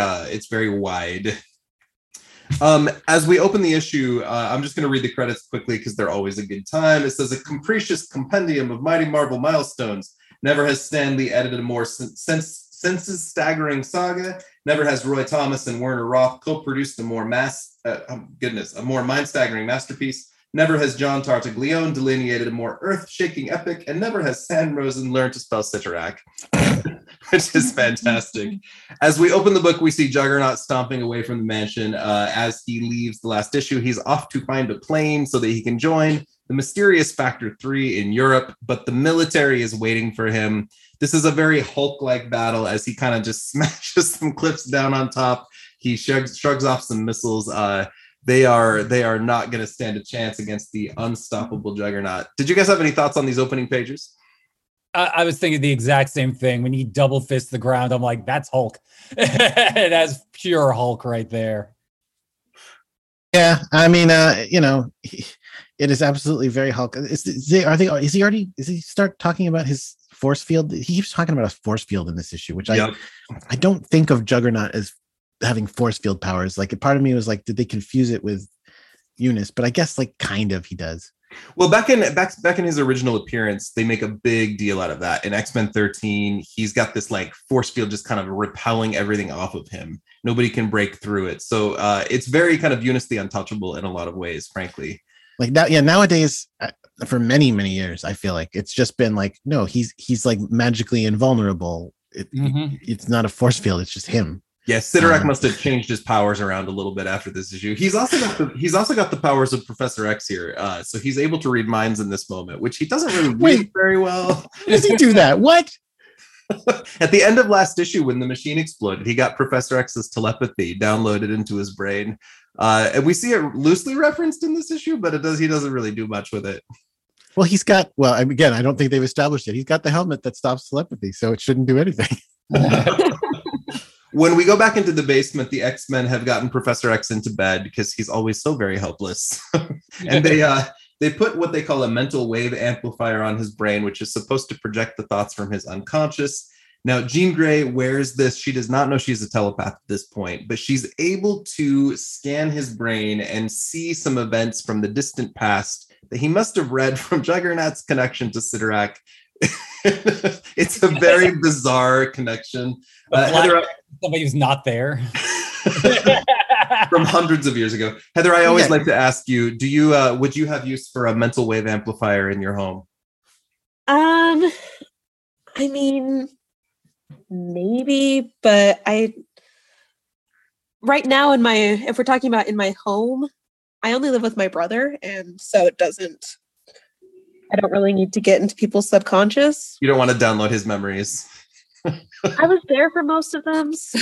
wide. As we open the issue, I'm just going to read the credits quickly because they're always a good time. It says, a capricious compendium of mighty Marvel milestones. Never has Stan Lee edited a more senses staggering saga. Never has Roy Thomas and Werner Roth co-produced a more mind-staggering masterpiece. Never has John Tartaglione delineated a more earth-shaking epic, and never has Sam Rosen learned to spell Citirac, which is fantastic. As we open the book, we see Juggernaut stomping away from the mansion. As he leaves the last issue, he's off to find a plane so that he can join the mysterious Factor 3 in Europe, but the military is waiting for him. This is a very Hulk-like battle as he kind of just smashes some cliffs down on top. He shrugs off some missiles. They are not going to stand a chance against the unstoppable Juggernaut. Did you guys have any thoughts on these opening pages? I was thinking the exact same thing. When he double fists the ground, I'm like, that's Hulk. That's pure Hulk right there. Yeah, I mean, it is absolutely very Hulk. Is he start talking about his force field? He keeps talking about a force field in this issue, which I don't think of Juggernaut as having force field powers. Like, part of me was like, did they confuse it with Eunice? But I guess like kind of he does. Well, back in his original appearance, they make a big deal out of that. In X-Men 13, he's got this like force field just kind of repelling everything off of him. Nobody can break through it. So it's very kind of Eunice the Untouchable in a lot of ways, frankly. Like that, yeah. Nowadays, for many, many years, I feel like it's just been like, no, he's like magically invulnerable. It's not a force field. It's just him. Yeah, Sidorak must have changed his powers around a little bit after this issue. He's also got the powers of Professor X here, so he's able to read minds in this moment, which he doesn't really read very well. Does he do that? What? At the end of last issue, when the machine exploded, he got Professor X's telepathy downloaded into his brain, and we see it loosely referenced in this issue, but he doesn't really do much with it. Well, again, I don't think they've established it. He's got the helmet that stops telepathy, so it shouldn't do anything. When we go back into the basement, the X-Men have gotten Professor X into bed because he's always so very helpless. And they put what they call a mental wave amplifier on his brain, which is supposed to project the thoughts from his unconscious. Now, Jean Grey wears this. She does not know she's a telepath at this point, but she's able to scan his brain and see some events from the distant past that he must have read from Juggernaut's connection to Sidorak. It's a very bizarre connection. Somebody who's not there. From hundreds of years ago. Heather, I always like to ask you, would you have use for a mental wave amplifier in your home? I mean, maybe, but right now if we're talking about in my home, I only live with my brother, and so I don't really need to get into people's subconscious. You don't want to download his memories. I was there for most of them. So.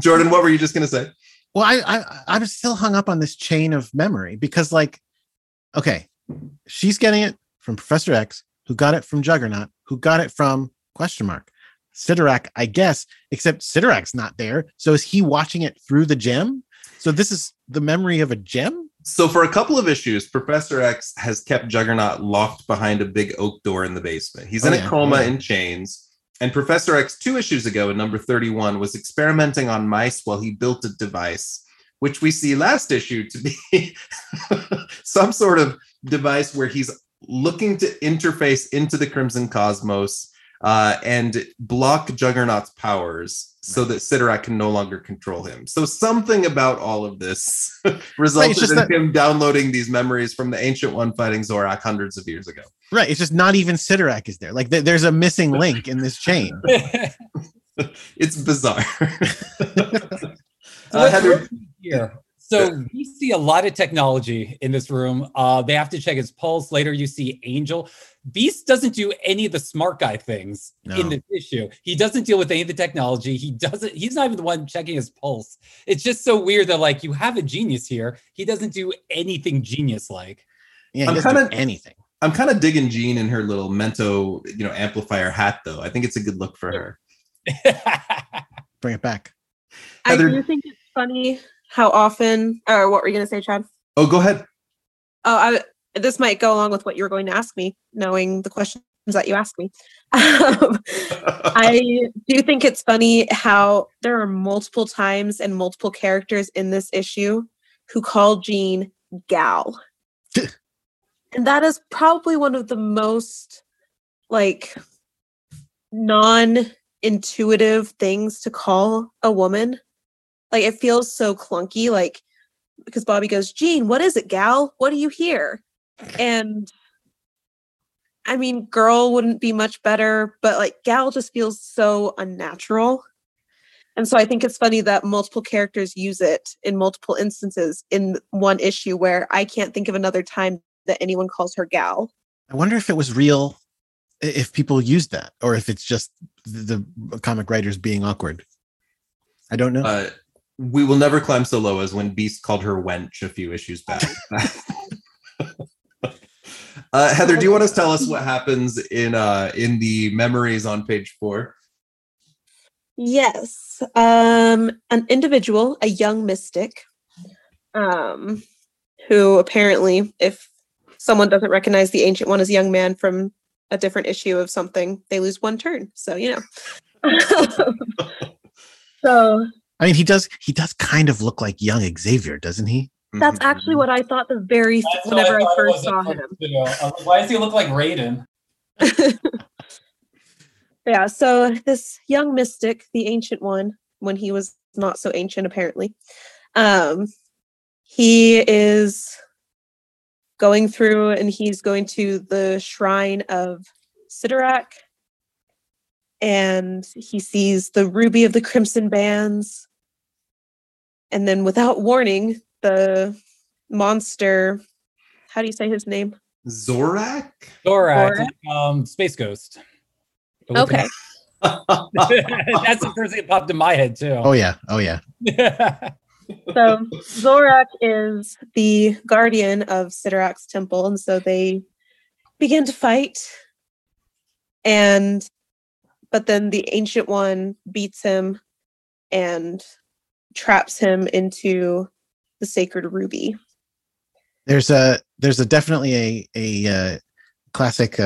Jordan, what were you just going to say? Well, I was still hung up on this chain of memory because, like, okay, she's getting it from Professor X, who got it from Juggernaut, who got it from Sidorak, I guess, except Sidorak's not there. So is he watching it through the gem? So this is the memory of a gem? So for a couple of issues, Professor X has kept Juggernaut locked behind a big oak door in the basement. He's in a coma in chains. And Professor X, 2 issues ago in number 31, was experimenting on mice while he built a device, which we see last issue to be some sort of device where he's looking to interface into the Crimson Cosmos and block Juggernaut's powers so that Sidorak can no longer control him. So something about all of this resulted in him downloading these memories from the Ancient One fighting Zorak hundreds of years ago. Right. It's just not even Sidorak is there. Like there's a missing link in this chain. It's bizarre. Heather, here. So we see a lot of technology in this room. They have to check his pulse. Later, you see Angel. Beast doesn't do any of the smart guy things in this issue. He doesn't deal with any of the technology. He's not even the one checking his pulse. It's just so weird that, like, you have a genius here. He doesn't do anything genius-like. Yeah, he doesn't do anything. I'm kind of digging Jean in her little Mento, amplifier hat, though. I think it's a good look for her. Bring it back. Heather, I do think it's funny... How often, or what were you going to say, Chad? Oh, go ahead. Oh, this might go along with what you were going to ask me, knowing the questions that you asked me. I do think it's funny how there are multiple times and multiple characters in this issue who call Jean gal. And that is probably one of the most, like, non-intuitive things to call a woman. Like, it feels so clunky, like, because Bobby goes, Jean, what is it, gal? What do you hear? And, I mean, girl wouldn't be much better, but, like, gal just feels so unnatural. And so I think it's funny that multiple characters use it in multiple instances in one issue where I can't think of another time that anyone calls her gal. I wonder if it was real, if people used that, or if it's just the comic writers being awkward. I don't know. We will never climb so low as when Beast called her wench a few issues back. Heather, do you want to tell us what happens in the memories on page 4? Yes. An individual, a young mystic, who apparently, if someone doesn't recognize the Ancient One as a young man from a different issue of something, they lose one turn. So, So... I mean, he does kind of look like young Xavier, doesn't he? That's actually what I thought the very whenever I first saw him. Why does he look like Raiden? Yeah, so this young mystic, the ancient one, when he was not so ancient, apparently, he is going through and he's going to the shrine of Sidorak, and he sees the ruby of the crimson bands. And then without warning, the monster, how do you say his name? Zorak? Zorak. Space Ghost. Okay. That's the first thing that popped in my head, too. Oh, yeah. So Zorak is the guardian of Sidorak's temple, and so they begin to fight. But then the Ancient One beats him and traps him into the Sacred Ruby. There's definitely a classic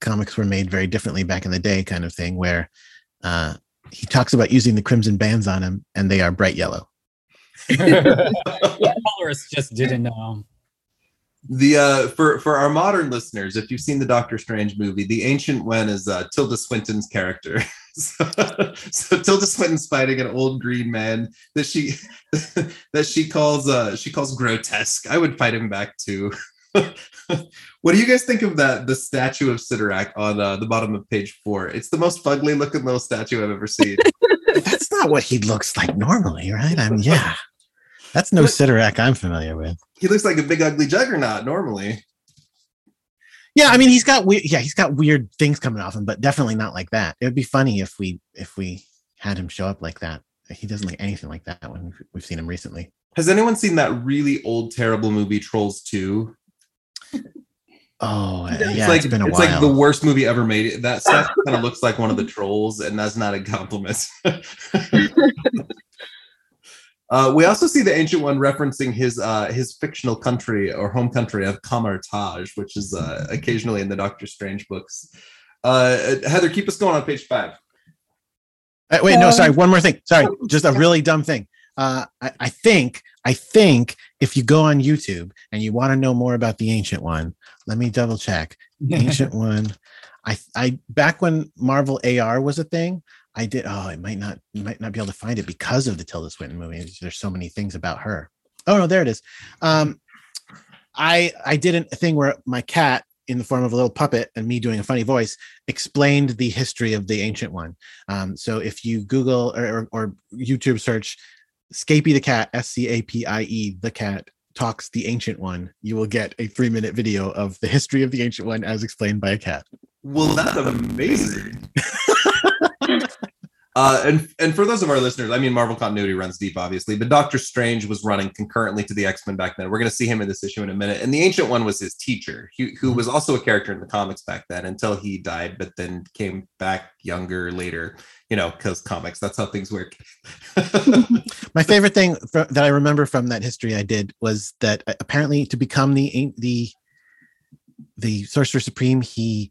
comics were made very differently back in the day kind of thing where he talks about using the crimson bands on him and they are bright yellow. Colorists just didn't know. The for our modern listeners, if you've seen the Doctor Strange movie, the Ancient One is Tilda Swinton's character. So Tilda Swinton's fighting an old green man that she calls grotesque. I would fight him back too. What do you guys think of that? The statue of Sidorak on the bottom of page 4. It's the most fugly looking little statue I've ever seen. That's not what he looks like normally, right? I mean, yeah. That's no Sidorak I'm familiar with. He looks like a big ugly juggernaut normally. Yeah, I mean he's got weird things coming off him, but definitely not like that. It would be funny if we had him show up like that. He doesn't look anything like that when we've seen him recently. Has anyone seen that really old terrible movie Trolls 2? Oh, yeah, it's been a while. It's like the worst movie ever made. That stuff kind of looks like one of the trolls, and that's not a compliment. We also see the Ancient One referencing his fictional country or home country of Kamar-Taj, which is occasionally in the Doctor Strange books. Heather, keep us going on page 5. Sorry, one more thing. Sorry, just a really dumb thing. I think if you go on YouTube and you want to know more about the Ancient One, let me double check. Ancient One. I back when Marvel AR was a thing, I did. Oh, you might not be able to find it because of the Tilda Swinton movie. There's so many things about her. Oh no, there it is. I did a thing where my cat, in the form of a little puppet and me doing a funny voice, explained the history of the Ancient One. So if you Google or YouTube search Scapie the Cat, S-C-A-P-I-E, the cat talks the Ancient One, you will get a 3-minute video of the history of the Ancient One as explained by a cat. Well, that's amazing. And for those of our listeners, I mean, Marvel continuity runs deep, obviously, but Doctor Strange was running concurrently to the X-Men back then. We're going to see him in this issue in a minute. And the Ancient One was his teacher, who was also a character in the comics back then until he died, but then came back younger later, because comics, that's how things work. My favorite thing that I remember from that history I did was that apparently to become the Sorcerer Supreme, he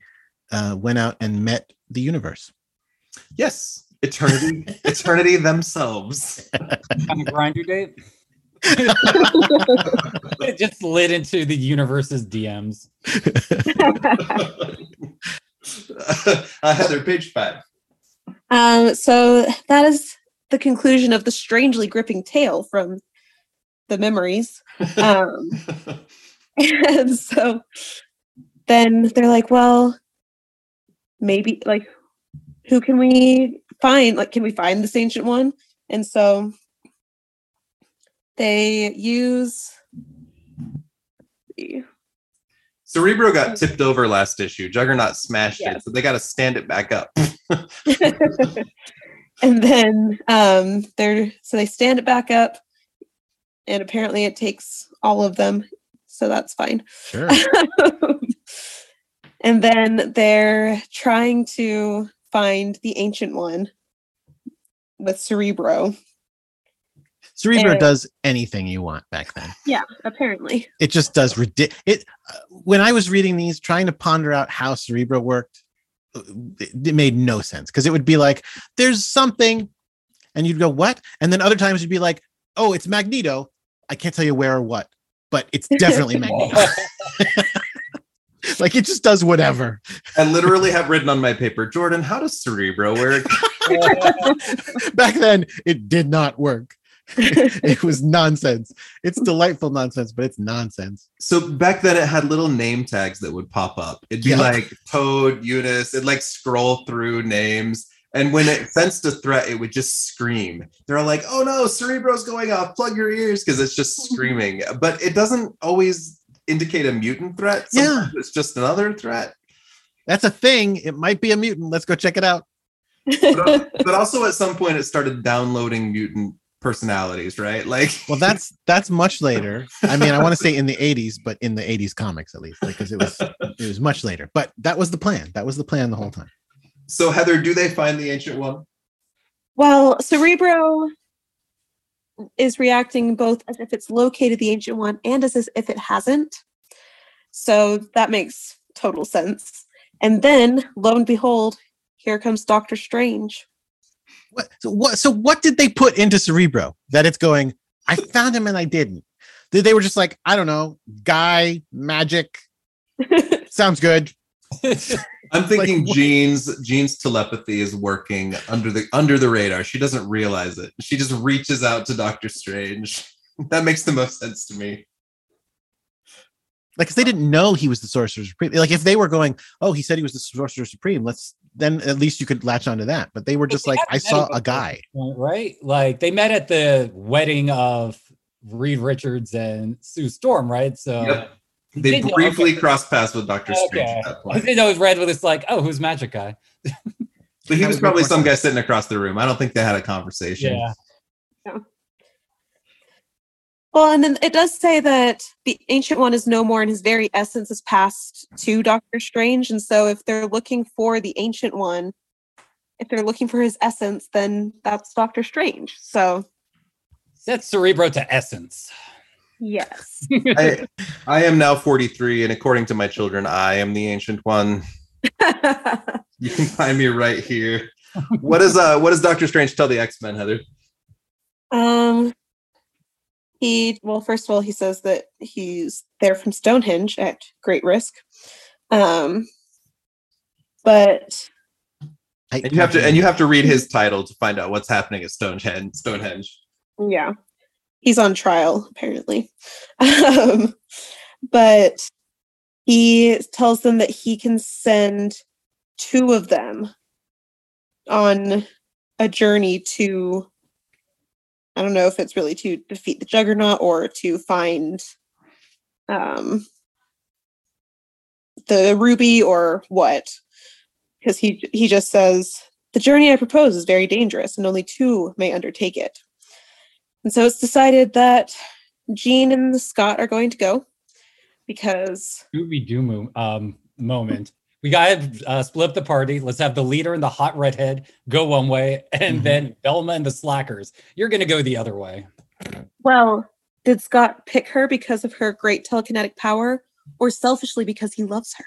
went out and met the universe. Yes. Eternity themselves. On a grinder date? It just slid into the universe's DMs. Heather, page 5. So that is the conclusion of the strangely gripping tale from the memories. And so then they're like, well, maybe, like, who can we find? Like, can we find this Ancient One? And so they use... Cerebro got tipped over last issue. Juggernaut smashed it, so they got to stand it back up. And then they stand it back up, and apparently it takes all of them, so that's fine. Sure. And then they're trying to find the Ancient One with Cerebro. Cerebro does anything you want back then. Yeah, apparently. It just does ridiculous. When I was reading these, trying to ponder out how Cerebro worked, it made no sense, because it would be like, there's something, and you'd go, what? And then other times you'd be like, oh, it's Magneto. I can't tell you where or what. but it's definitely Magneto. Like, it just does whatever. I literally have written on my paper, Jordan, how does Cerebro work? Back then, it did not work. It was nonsense. It's delightful nonsense, but it's nonsense. So back then, it had little name tags that would pop up. It'd be like Toad, Eunice. It'd like scroll through names. And when it sensed a threat, it would just scream. They're all like, oh no, Cerebro's going off. Plug your ears, because it's just screaming. But it doesn't always indicate a mutant threat. Sometimes it's just another threat. That's a thing. It might be a mutant. Let's go check it out. But also at some point it started downloading mutant personalities, right? Like, well, that's much later. I mean, I want to say in the 80s, but in the 80s comics at least, because it was much later. But that was the plan. That was the plan the whole time. So Heather, do they find the Ancient One? Well, Cerebro is reacting both as if it's located the Ancient One and as if it hasn't. So that makes total sense. And then, lo and behold, here comes Doctor Strange. What did they put into Cerebro that it's going, I found him and I didn't? They were just like, I don't know, guy, magic, sounds good. I'm thinking Jean's telepathy is working under the radar. She doesn't realize it. She just reaches out to Doctor Strange. That makes the most sense to me. Like, if they didn't know he was the Sorcerer Supreme, like if they were going, oh, he said he was the Sorcerer Supreme, then at least you could latch onto that. But they were just like, I saw a guy. Right? Like, they met at the wedding of Reed Richards and Sue Storm, right? So. Yep. They briefly crossed paths with Doctor Strange at that point. I didn't know it read with it's like, oh, who's Magic Guy? But he was probably some guy sitting across the room. I don't think they had a conversation. Yeah. No. Well, and then it does say that the Ancient One is no more, and his very essence is passed to Doctor Strange. And so if they're looking for the Ancient One, if they're looking for his essence, then that's Doctor Strange. So set Cerebro to essence. Yes. I am now 43, and according to my children, I am the Ancient One. You can find me right here. What does Doctor Strange tell the X-Men, Heather? First of all, he says that he's there from Stonehenge at great risk. But you have to read his title to find out what's happening at Stonehenge. Yeah. He's on trial, apparently. But he tells them that he can send two of them on a journey to, I don't know if it's really to defeat the Juggernaut or to find the ruby or what. Because he just says, the journey I propose is very dangerous and only two may undertake it. And so it's decided that Jean and Scott are going to go because... Scooby-Doo moment. We got to split up the party. Let's have the leader and the hot redhead go one way, and then Velma and the slackers. You're going to go the other way. Well, did Scott pick her because of her great telekinetic power, or selfishly because he loves her?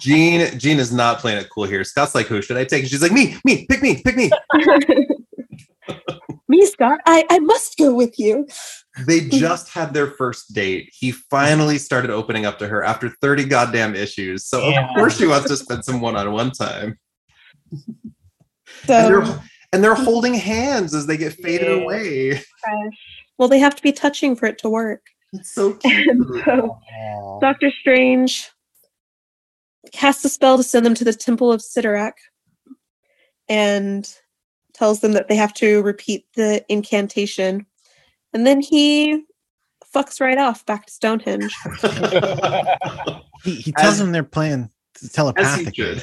Jean is not playing it cool here. Scott's like, who should I take? And she's like, me, pick me. Me, Scott, I must go with you. They just had their first date. He finally started opening up to her after 30 goddamn issues. So of course she wants to spend some one-on-one time. So, and they're holding hands as they get faded away. Well, they have to be touching for it to work. It's so cute. So, Doctor Strange casts a spell to send them to the Temple of Sidorak. And tells them that they have to repeat the incantation. And then he fucks right off back to Stonehenge. he tells them their plan telepathically.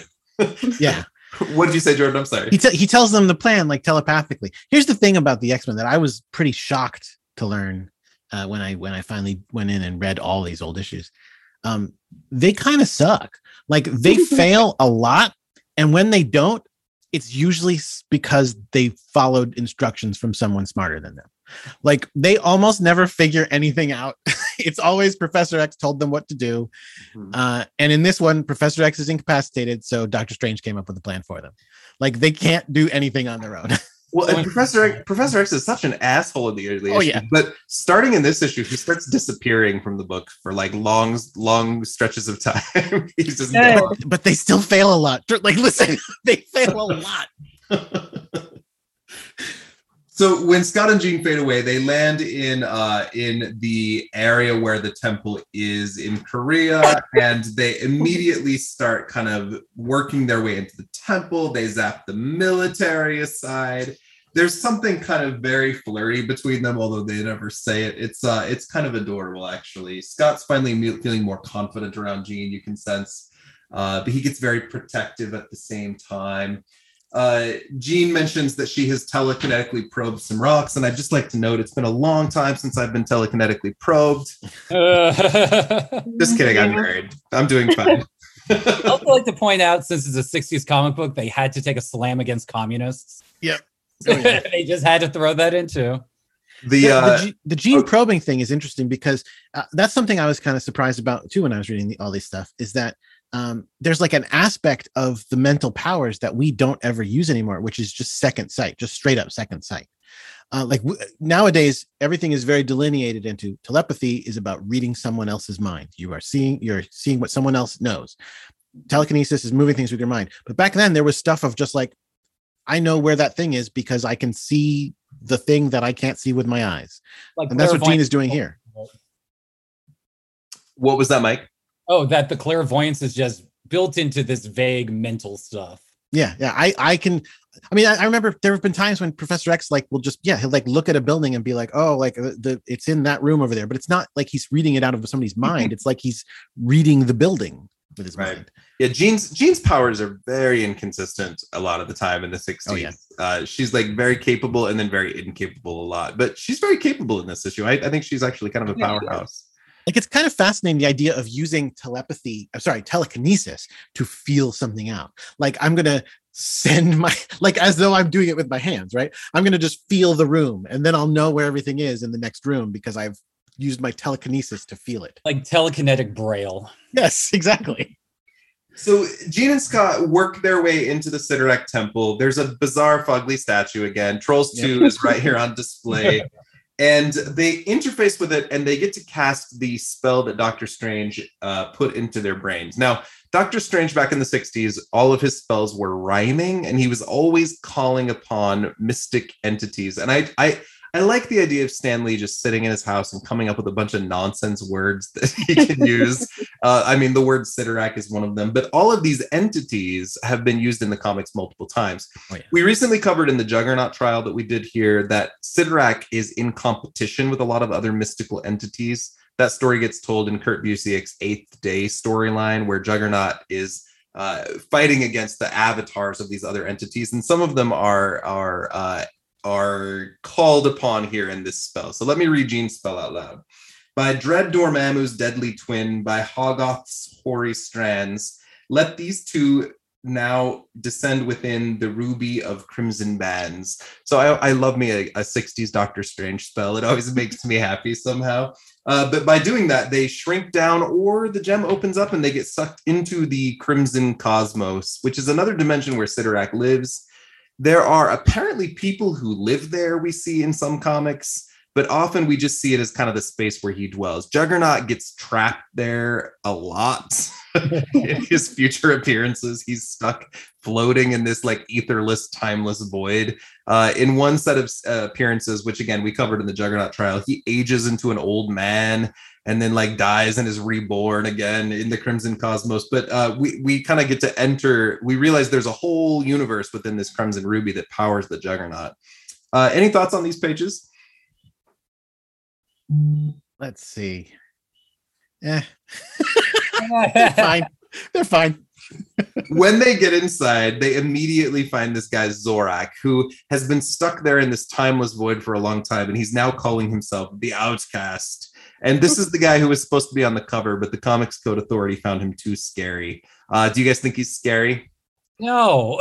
Yeah. What did you say, Jordan? I'm sorry. He tells them the plan like telepathically. Here's the thing about the X-Men that I was pretty shocked to learn when I finally went in and read all these old issues. They kind of suck. Like, they fail a lot. And when they don't, it's usually because they followed instructions from someone smarter than them. Like, they almost never figure anything out. It's always Professor X told them what to do. And in this one, Professor X is incapacitated, so Doctor Strange came up with a plan for them. Like, they can't do anything on their own. Well, and Professor X is such an asshole in the early issue. Yeah. But starting in this issue, he starts disappearing from the book for like long stretches of time. He's just but they still fail a lot. Like, listen, they fail a lot. So when Scott and Jean fade away, they land in the area where the temple is in Korea, and they immediately start kind of working their way into the temple. They zap the military aside. There's something kind of very flirty between them, although they never say it. It's kind of adorable, actually. Scott's finally feeling more confident around Jean, you can sense, but he gets very protective at the same time. Jean mentions that she has telekinetically probed some rocks, and I'd just like to note it's been a long time since I've been telekinetically probed. Just kidding, I'm married. I'm doing fine. I'd also like to point out, since it's a 60s comic book, they had to take a slam against communists. Yep. Oh, yeah. They just had to throw that in too. The Jean probing thing is interesting because that's something I was kind of surprised about too when I was reading all this stuff, is that there's like an aspect of the mental powers that we don't ever use anymore, which is just second sight, just straight up second sight. Nowadays, everything is very delineated into telepathy is about reading someone else's mind. You're seeing what someone else knows. Telekinesis is moving things with your mind. But back then there was stuff of just like, I know where that thing is because I can see the thing that I can't see with my eyes. Like, and that's what Jean is doing here. What was that, Mike? Oh, that the clairvoyance is just built into this vague mental stuff. Yeah. I remember there have been times when Professor X he'll like look at a building and be like, oh, like it's in that room over there. But it's not like he's reading it out of somebody's mind. It's like he's reading the building with his mind. Yeah, Jean's powers are very inconsistent a lot of the time in the 60s. Oh, yeah. She's like very capable and then very incapable a lot. But she's very capable in this issue. I think she's actually kind of a powerhouse. Like, it's kind of fascinating, the idea of using telekinesis to feel something out. Like, I'm going to send my, like, as though I'm doing it with my hands, right? I'm going to just feel the room, and then I'll know where everything is in the next room because I've used my telekinesis to feel it. Like telekinetic braille. Yes, exactly. So Jean and Scott work their way into the Sidorak Temple. There's a bizarre Fugly statue again. Trolls 2 is right here on display. And they interface with it, and they get to cast the spell that Doctor Strange put into their brains. Now, Doctor Strange back in the 60s, all of his spells were rhyming, and he was always calling upon mystic entities. And I like the idea of Stan Lee just sitting in his house and coming up with a bunch of nonsense words that he can use. The word Sidorak is one of them, but all of these entities have been used in the comics multiple times. Oh, yeah. We recently covered in the Juggernaut trial that we did here that Sidorak is in competition with a lot of other mystical entities. That story gets told in Kurt Busiek's Eighth Day storyline, where Juggernaut is fighting against the avatars of these other entities, and some of them are called upon here in this spell. So let me read Jean's spell out loud. By Dread Dormammu's deadly twin, by Hoggoth's hoary strands, let these two now descend within the ruby of crimson bands. So I love me a 60s Doctor Strange spell. It always makes me happy somehow. But by doing that, they shrink down, or the gem opens up and they get sucked into the crimson cosmos, which is another dimension where Sidorak lives. There are apparently people who live there, we see in some comics, but often we just see it as kind of the space where he dwells. Juggernaut gets trapped there a lot in his future appearances. He's stuck floating in this like etherless, timeless void. In one set of appearances, which again, we covered in the Juggernaut trial, he ages into an old man and then like dies and is reborn again in the Crimson Cosmos. But we kind of get to enter, we realize there's a whole universe within this Crimson Ruby that powers the Juggernaut. Any thoughts on these pages? Let's see. They're fine. When they get inside, they immediately find this guy Zorak, who has been stuck there in this timeless void for a long time, and he's now calling himself the Outcast. And this is the guy who was supposed to be on the cover, but the Comics Code Authority found him too scary. Do you guys think he's scary? No.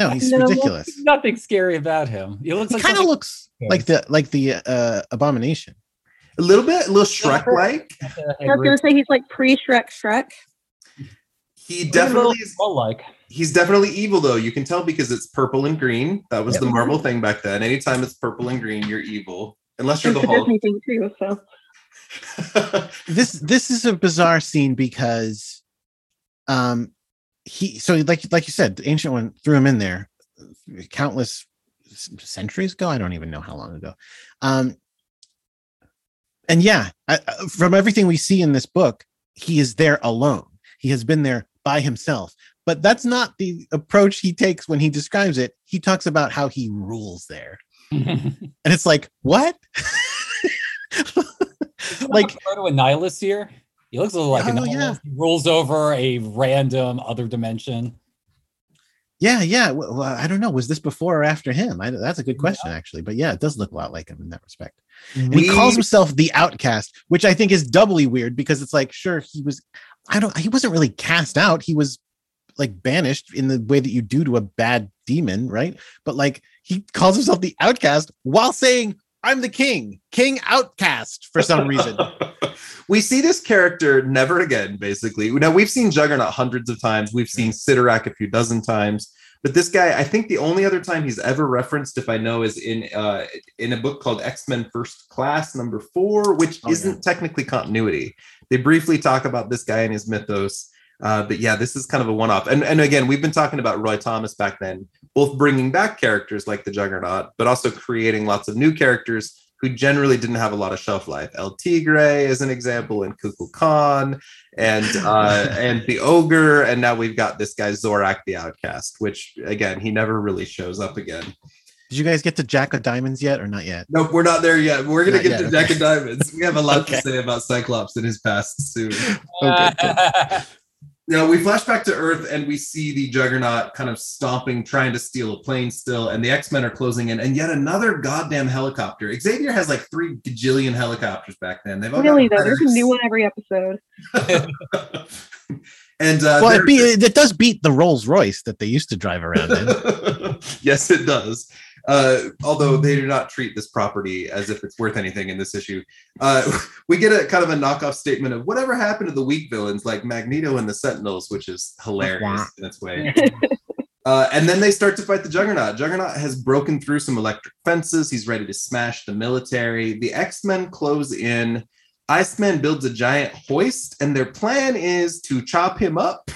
No, he's ridiculous. There's nothing scary about him. He kind of looks like the Abomination. A little bit, a little Shrek-like. I was going to say he's like pre-Shrek. He definitely is like. He's definitely evil, though. You can tell because it's purple and green. That was the Marvel thing back then. Anytime it's purple and green, you're evil, unless you're the Hulk. Too, so. This is a bizarre scene because, like you said, the Ancient One threw him in there, countless centuries ago. I don't even know how long ago. And yeah, from everything we see in this book, he is there alone. He has been there by himself, but that's not the approach he takes when he describes it. He talks about how he rules there, and it's like, what? Like to a nihilist here. He looks a little like a nihilist. Yeah. He rules over a random other dimension. Yeah. Well, I don't know. Was this before or after him? That's a good question, actually. But yeah, it does look a lot like him in that respect. And he calls himself the outcast, which I think is doubly weird because it's like, sure, he wasn't really cast out. He was like banished in the way that you do to a bad demon, right? But like, he calls himself the outcast while saying, I'm the king outcast for some reason. We see this character never again, basically. Now, we've seen Juggernaut hundreds of times. We've seen Sidorak a few dozen times. But this guy, I think the only other time he's ever referenced, if I know, is in a book called X-Men First Class, number 4, which isn't technically continuity. They briefly talk about this guy and his mythos. But yeah, this is kind of a one-off. And again, we've been talking about Roy Thomas back then, both bringing back characters like the Juggernaut, but also creating lots of new characters who generally didn't have a lot of shelf life. El Tigre is an example, and Kukulkan Khan, and the Ogre, and now we've got this guy Zorak the Outcast, which again, he never really shows up again. Did you guys get to Jack of Diamonds yet, or not yet? Nope, we're not there yet. We're going to get to Jack of Diamonds. We have a lot to say about Cyclops and his past soon. Okay. Now, we flash back to Earth, and we see the Juggernaut kind of stomping, trying to steal a plane still, and the X-Men are closing in, and yet another goddamn helicopter. Xavier has like 3 gajillion helicopters back then. They've all really, though, there's a new one every episode. And well, it does beat the Rolls-Royce that they used to drive around in. Yes, it does. Although they do not treat this property as if it's worth anything in this issue. We get a kind of a knockoff statement of whatever happened to the weak villains like Magneto and the Sentinels, which is hilarious in its way. And then they start to fight the Juggernaut. Juggernaut has broken through some electric fences. He's ready to smash the military. The X-Men close in. Iceman builds a giant hoist, and their plan is to chop him up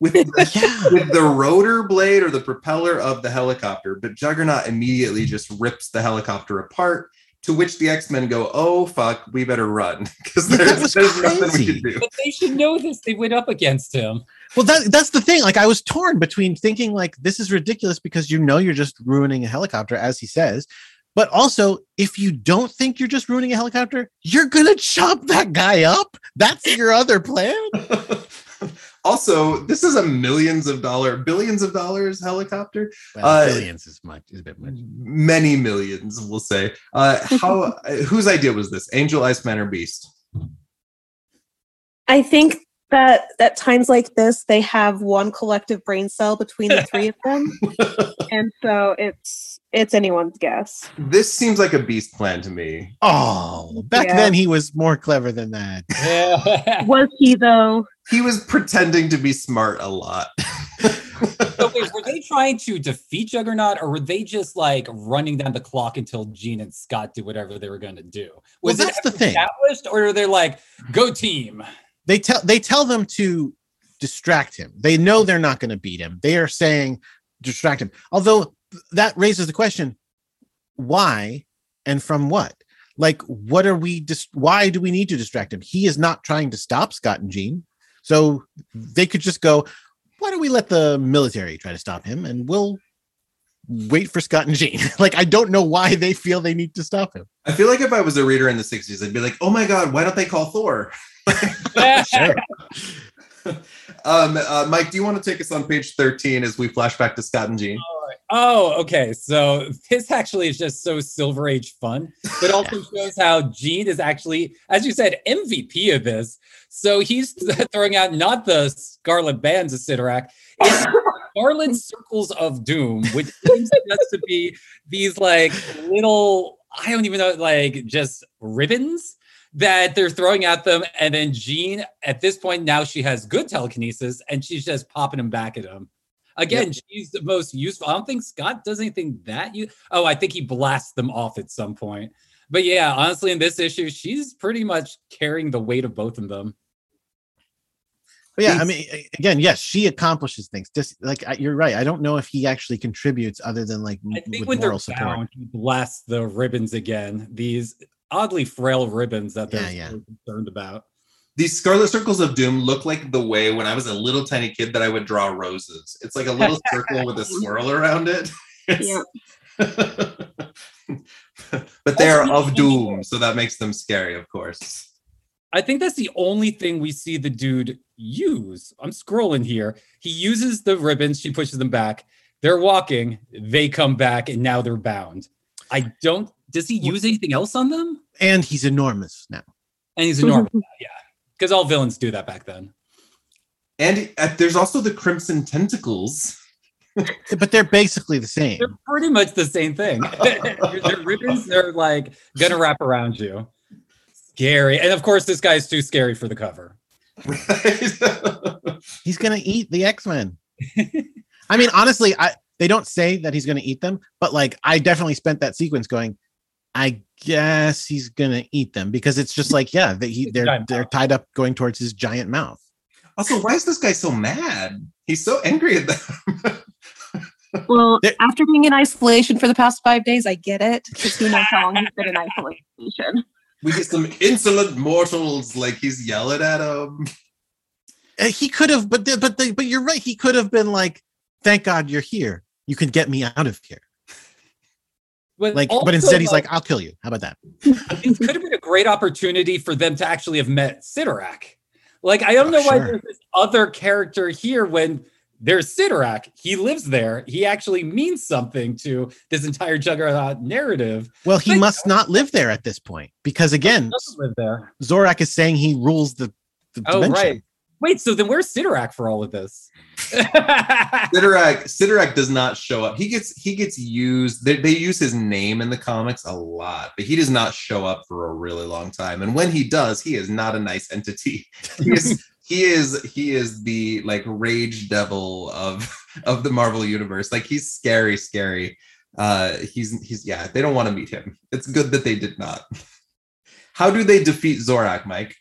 with the rotor blade or the propeller of the helicopter. But Juggernaut immediately just rips the helicopter apart, to which the X-Men go, oh, fuck, we better run, because there's nothing we can do. But they should know this. They went up against him. Well, that's the thing. Like, I was torn between thinking, like, this is ridiculous because you're just ruining a helicopter, as he says. But also, if you don't think you're just ruining a helicopter, you're going to chop that guy up? That's your other plan? Also, this is a billions of dollars helicopter. Well, billions is a bit much. Many millions, we'll say. Whose idea was this? Angel, Iceman, or Beast? I think that at times like this, they have one collective brain cell between the three of them. And so it's anyone's guess. This seems like a Beast plan to me. Oh, back then he was more clever than that. Yeah. Was he, though? He was pretending to be smart a lot. So wait, were they trying to defeat Juggernaut, or were they just like running down the clock until Jean and Scott do whatever they were going to do? Was it established, or are they like, go team? They tell them to distract him. They know they're not going to beat him. They are saying distract him. Although that raises the question, why and from what? Like, what are we? Why do we need to distract him? He is not trying to stop Scott and Jean, so they could just go, why don't we let the military try to stop him, and we'll wait for Scott and Jean. Like, I don't know why they feel they need to stop him. I feel like if I was a reader in the 60s, I'd be like, oh my God, why don't they call Thor? Sure. Mike, do you want to take us on page 13 as we flash back to Scott and Jean? Oh, okay. So this actually is just so Silver Age fun, but also shows how Jean is actually, as you said, MVP of this. So he's throwing out not the scarlet bands of Sidorak, it's scarlet circles of doom, which seems to be these like little, I don't even know, like just ribbons that they're throwing at them. And then Jean, at this point, now she has good telekinesis and she's just popping them back at him. Again, yep. She's the most useful. I don't think Scott does anything that you. Oh, I think he blasts them off at some point. But yeah, honestly, in this issue, she's pretty much carrying the weight of both of them. But yeah, I mean, again, yes, she accomplishes things. Just like you're right. I don't know if he actually contributes other than like I think with moral support. Bound, he blasts the ribbons again. These oddly frail ribbons that they're so concerned about. These scarlet circles of doom look like the way when I was a little tiny kid that I would draw roses. It's like a little circle with a swirl around it. Yep. But they are of doom, so that makes them scary, of course. I think that's the only thing we see the dude use. I'm scrolling here. He uses the ribbons. She pushes them back. They're walking. They come back, and now they're bound. I don't... Does he use anything else on them? And he's enormous now. And he's enormous now, yeah. Because all villains do that back then. And there's also the Crimson Tentacles. But they're basically the same. They're pretty much the same thing. Their ribbons, they're like going to wrap around you. Scary. And of course, this guy's too scary for the cover. Right. He's going to eat the X-Men. I mean, honestly, they don't say that he's going to eat them, but like, I definitely spent that sequence going, I guess he's going to eat them because it's just like, yeah, they're tied up going towards his giant mouth. Also, why is this guy so mad? He's so angry at them. Well, after being in isolation for the past 5 days, I get it. Because you know how long he's been in isolation. We get some insolent mortals, like he's yelling at him. He could have, but you're right. He could have been like, "Thank God you're here. You can get me out of here." But instead, he's like, "I'll kill you." How about that? It could have been a great opportunity for them to actually have met Sidorak. Like, I don't know why there's this other character here when there's Sidorak. He lives there. He actually means something to this entire Juggernaut narrative. Well, he must not live there at this point because, again, live there. Zorak is saying he rules the dimension. Right. Wait, so then where's Sidorak for all of this? Sidorak does not show up. He gets used. They use his name in the comics a lot, but he does not show up for a really long time. And when he does, he is not a nice entity. He is the like rage devil of the Marvel universe. Like he's scary. He's they don't want to meet him. It's good that they did not. How do they defeat Zorak, Mike?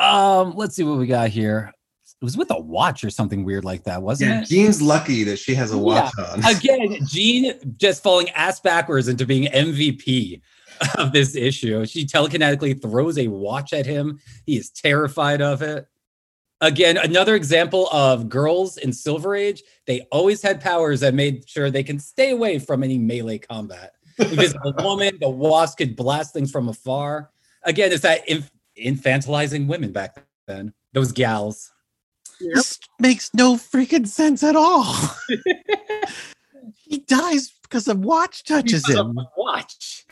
Let's see what we got here. It was with a watch or something weird like that, wasn't it? Jean's lucky that she has a watch on. Again, Jean just falling ass backwards into being MVP of this issue. She telekinetically throws a watch at him. He is terrified of it. Again, another example of girls in Silver Age. They always had powers that made sure they can stay away from any melee combat. Invisible Woman, the Wasp could blast things from afar. Again, it's that infantilizing women back then. Those gals. Yep. This makes no freaking sense at all. He dies because a watch touches him. Watch.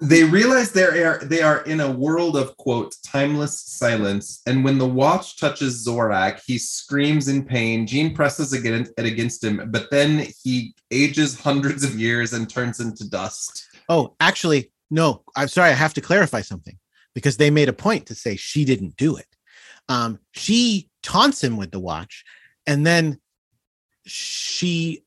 They realize they are in a world of, quote, timeless silence. And when the watch touches Zorak, he screams in pain. Jean presses against him, but then he ages hundreds of years and turns into dust. Oh, actually, no. I'm sorry. I have to clarify something because they made a point to say she didn't do it. She taunts him with the watch, and then she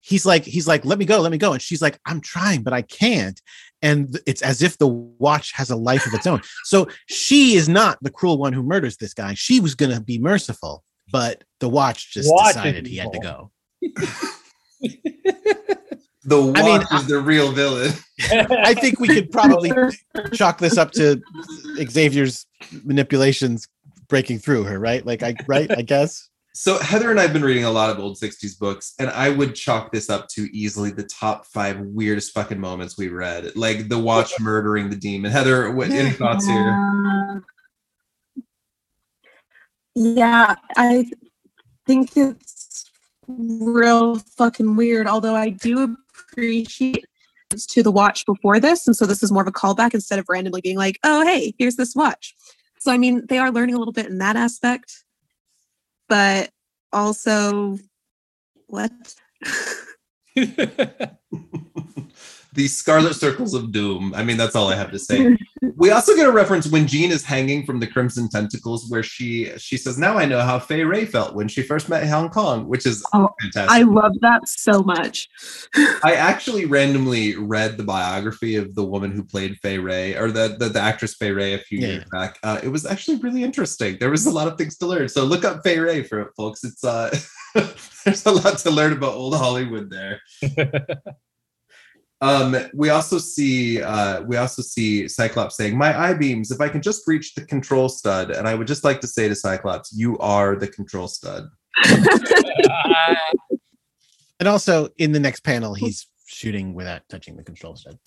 he's like let me go, and she's like, I'm trying but I can't, and it's as if the watch has a life of its own. So she is not the cruel one who murders this guy. She was gonna be merciful, but the watch just decided he had to go. The watch is the real villain. I think we could probably chalk this up to Xavier's manipulations breaking through her, right? I guess. So Heather and I've been reading a lot of old 60s books, and I would chalk this up to easily the top 5 weirdest fucking moments we read, like the watch murdering the demon. Heather, what any thoughts here? Yeah, I think it's real fucking weird, although I do appreciate this to the watch before this, and so this is more of a callback instead of randomly being like, oh hey, here's this watch. So I mean, they are learning a little bit in that aspect, but also what? The Scarlet Circles of Doom. I mean, that's all I have to say. We also get a reference when Jean is hanging from the Crimson Tentacles, where she says, now I know how Fay Wray felt when she first met Hong Kong, which is fantastic. I love that so much. I actually randomly read the biography of the woman who played Fay Wray, or the actress Fay Wray a few years back. It was actually really interesting. There was a lot of things to learn. So look up Fay Wray for it, folks. It's there's a lot to learn about old Hollywood there. We also see Cyclops saying, my eye beams, if I can just reach the control stud. And I would just like to say to Cyclops, you are the control stud. And also in the next panel, he's shooting without touching the control stud.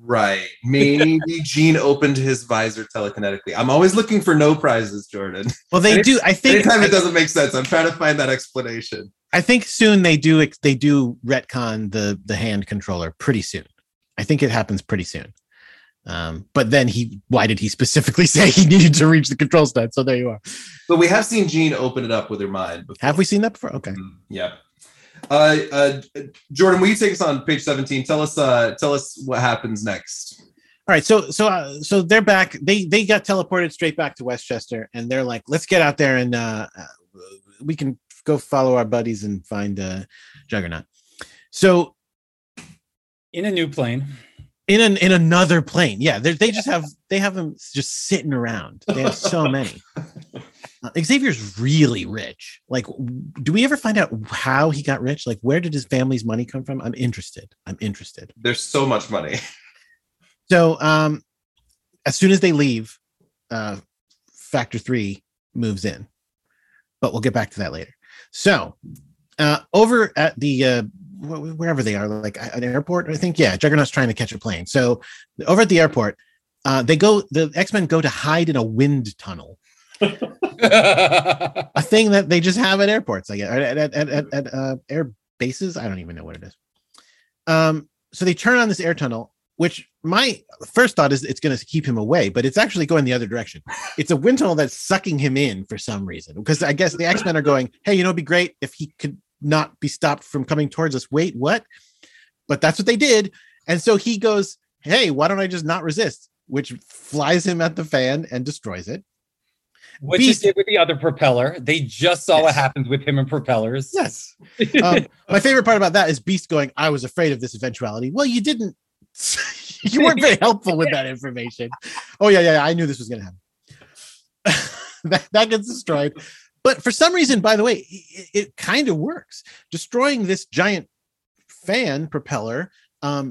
Right. Maybe Jean opened his visor telekinetically. I'm always looking for no prizes, Jordan. Well, they do. I think anytime it doesn't make sense, I'm trying to find that explanation. I think soon they do retcon the hand controller pretty soon. I think it happens pretty soon. But then why did he specifically say he needed to reach the control stud? So there you are. But we have seen Jean open it up with her mind before. Have we seen that before? Okay. Mm-hmm. Yeah. Jordan, will you take us on page 17? Tell us what happens next. All right. So they're back. They got teleported straight back to Westchester, and they're like, let's get out there and we can go follow our buddies and find Juggernaut. So in a new plane, in another plane. Yeah, they have them just sitting around. They have so many. Xavier's really rich. Like, do we ever find out how he got rich? Like, where did his family's money come from? I'm interested. There's so much money. So as soon as they leave, Factor 3 moves in, but we'll get back to that later. So over at the, wherever they are, like an airport, I think. Yeah, Juggernaut's trying to catch a plane. So over at the airport, the X-Men go to hide in a wind tunnel. A thing that they just have at airports, I guess, at air bases. I don't even know what it is. So they turn on this air tunnel, which my first thought is it's going to keep him away, but it's actually going the other direction. It's a wind tunnel that's sucking him in for some reason, because I guess the X-Men are going, hey, it'd be great if he could not be stopped from coming towards us. Wait, what? But that's what they did. And so he goes, hey, why don't I just not resist? Which flies him at the fan and destroys it. What Beast did with the other propeller. They just saw what happens with him and propellers. Yes. My favorite part about that is Beast going, I was afraid of this eventuality. Well, you didn't. You weren't very helpful with that information. Oh, yeah. I knew this was going to happen. That gets destroyed. But for some reason, by the way, it kind of works. Destroying this giant fan propeller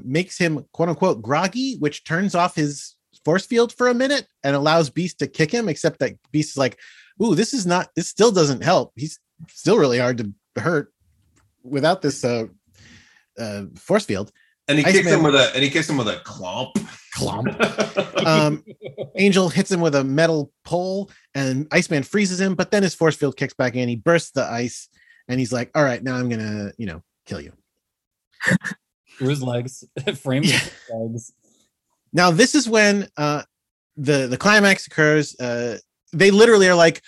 makes him, quote unquote, groggy, which turns off his force field for a minute and allows Beast to kick him, except that Beast is like, ooh, this still doesn't help. He's still really hard to hurt without this force field. And he kicks him with a clomp. Angel hits him with a metal pole, and Iceman freezes him. But then his force field kicks back in. He bursts the ice, and he's like, "All right, now I'm gonna, kill you." Through his legs, frames his legs. Now this is when the climax occurs. They literally are like,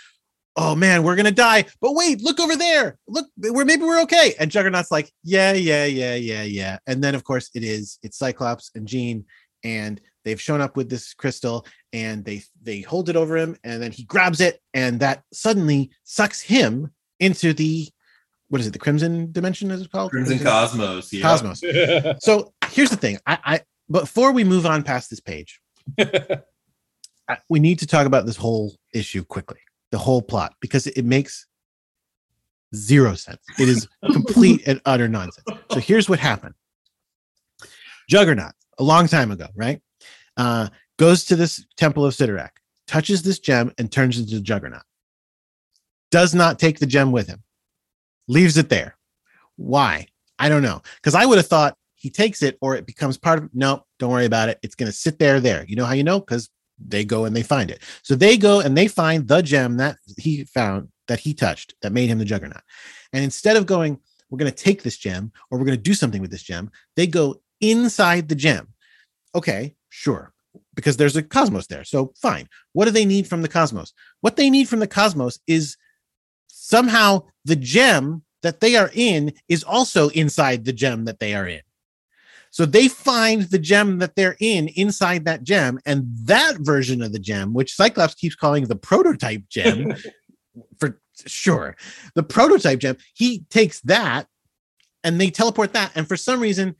"Oh man, we're gonna die!" But wait, look over there. Look, maybe we're okay. And Juggernaut's like, yeah. And then of course it's Cyclops and Jean, and they've shown up with this crystal, and they hold it over him, and then he grabs it, and that suddenly sucks him into the, what is it? The Crimson Dimension is it called? Crimson Cosmos. Yeah. Cosmos. So here's the thing. I before we move on past this page, we need to talk about this whole issue quickly. The whole plot, because it makes zero sense. It is complete and utter nonsense. So here's what happened. Juggernaut, a long time ago, right? Goes to this temple of Sidorak, touches this gem, and turns into Juggernaut. Does not take the gem with him. Leaves it there. Why? I don't know. Because I would have thought he takes it or it becomes part of... No, don't worry about it. It's going to sit there. You know how you know? Because they go and they find it. So they go and they find the gem that he found, that he touched, that made him the Juggernaut. And instead of going, we're going to take this gem or we're going to do something with this gem, they go inside the gem. Okay, sure. Because there's a cosmos there. So fine. What do they need from the cosmos? What they need from the cosmos is somehow the gem that they are in is also inside the gem that they are in. So they find the gem that they're in inside that gem, and that version of the gem, which Cyclops keeps calling the prototype gem, for sure, the prototype gem, he takes that and they teleport that. And for some reason,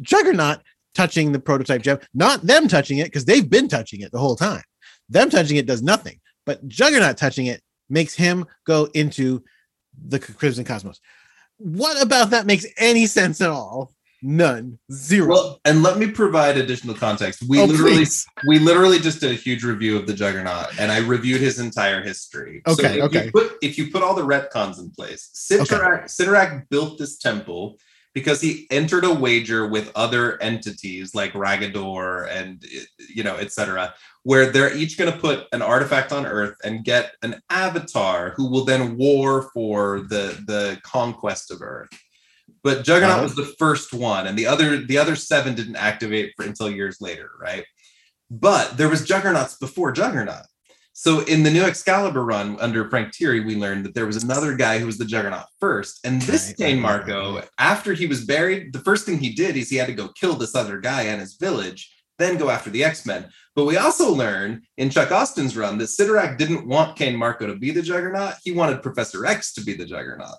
Juggernaut touching the prototype gem, not them touching it, because they've been touching it the whole time. Them touching it does nothing, but Juggernaut touching it makes him go into the Crimson Cosmos. What about that makes any sense at all? None. Zero. Well, and let me provide additional context. We literally just did a huge review of the Juggernaut, and I reviewed his entire history. If you put all the retcons in place, Sidorak built this temple because he entered a wager with other entities like Ragador and, you know, etc., where they're each going to put an artifact on Earth and get an avatar who will then war for the conquest of Earth. But Juggernaut was the first one, and the other seven didn't activate until years later, right? But there was Juggernauts before Juggernaut. So in the new Excalibur run under Frank Tieri, we learned that there was another guy who was the Juggernaut first. And this Dane Marco, after he was buried, the first thing he did is he had to go kill this other guy and his village, then go after the X-Men. But we also learn in Chuck Austin's run that Sidorak didn't want Kane Marco to be the Juggernaut. He wanted Professor X to be the Juggernaut.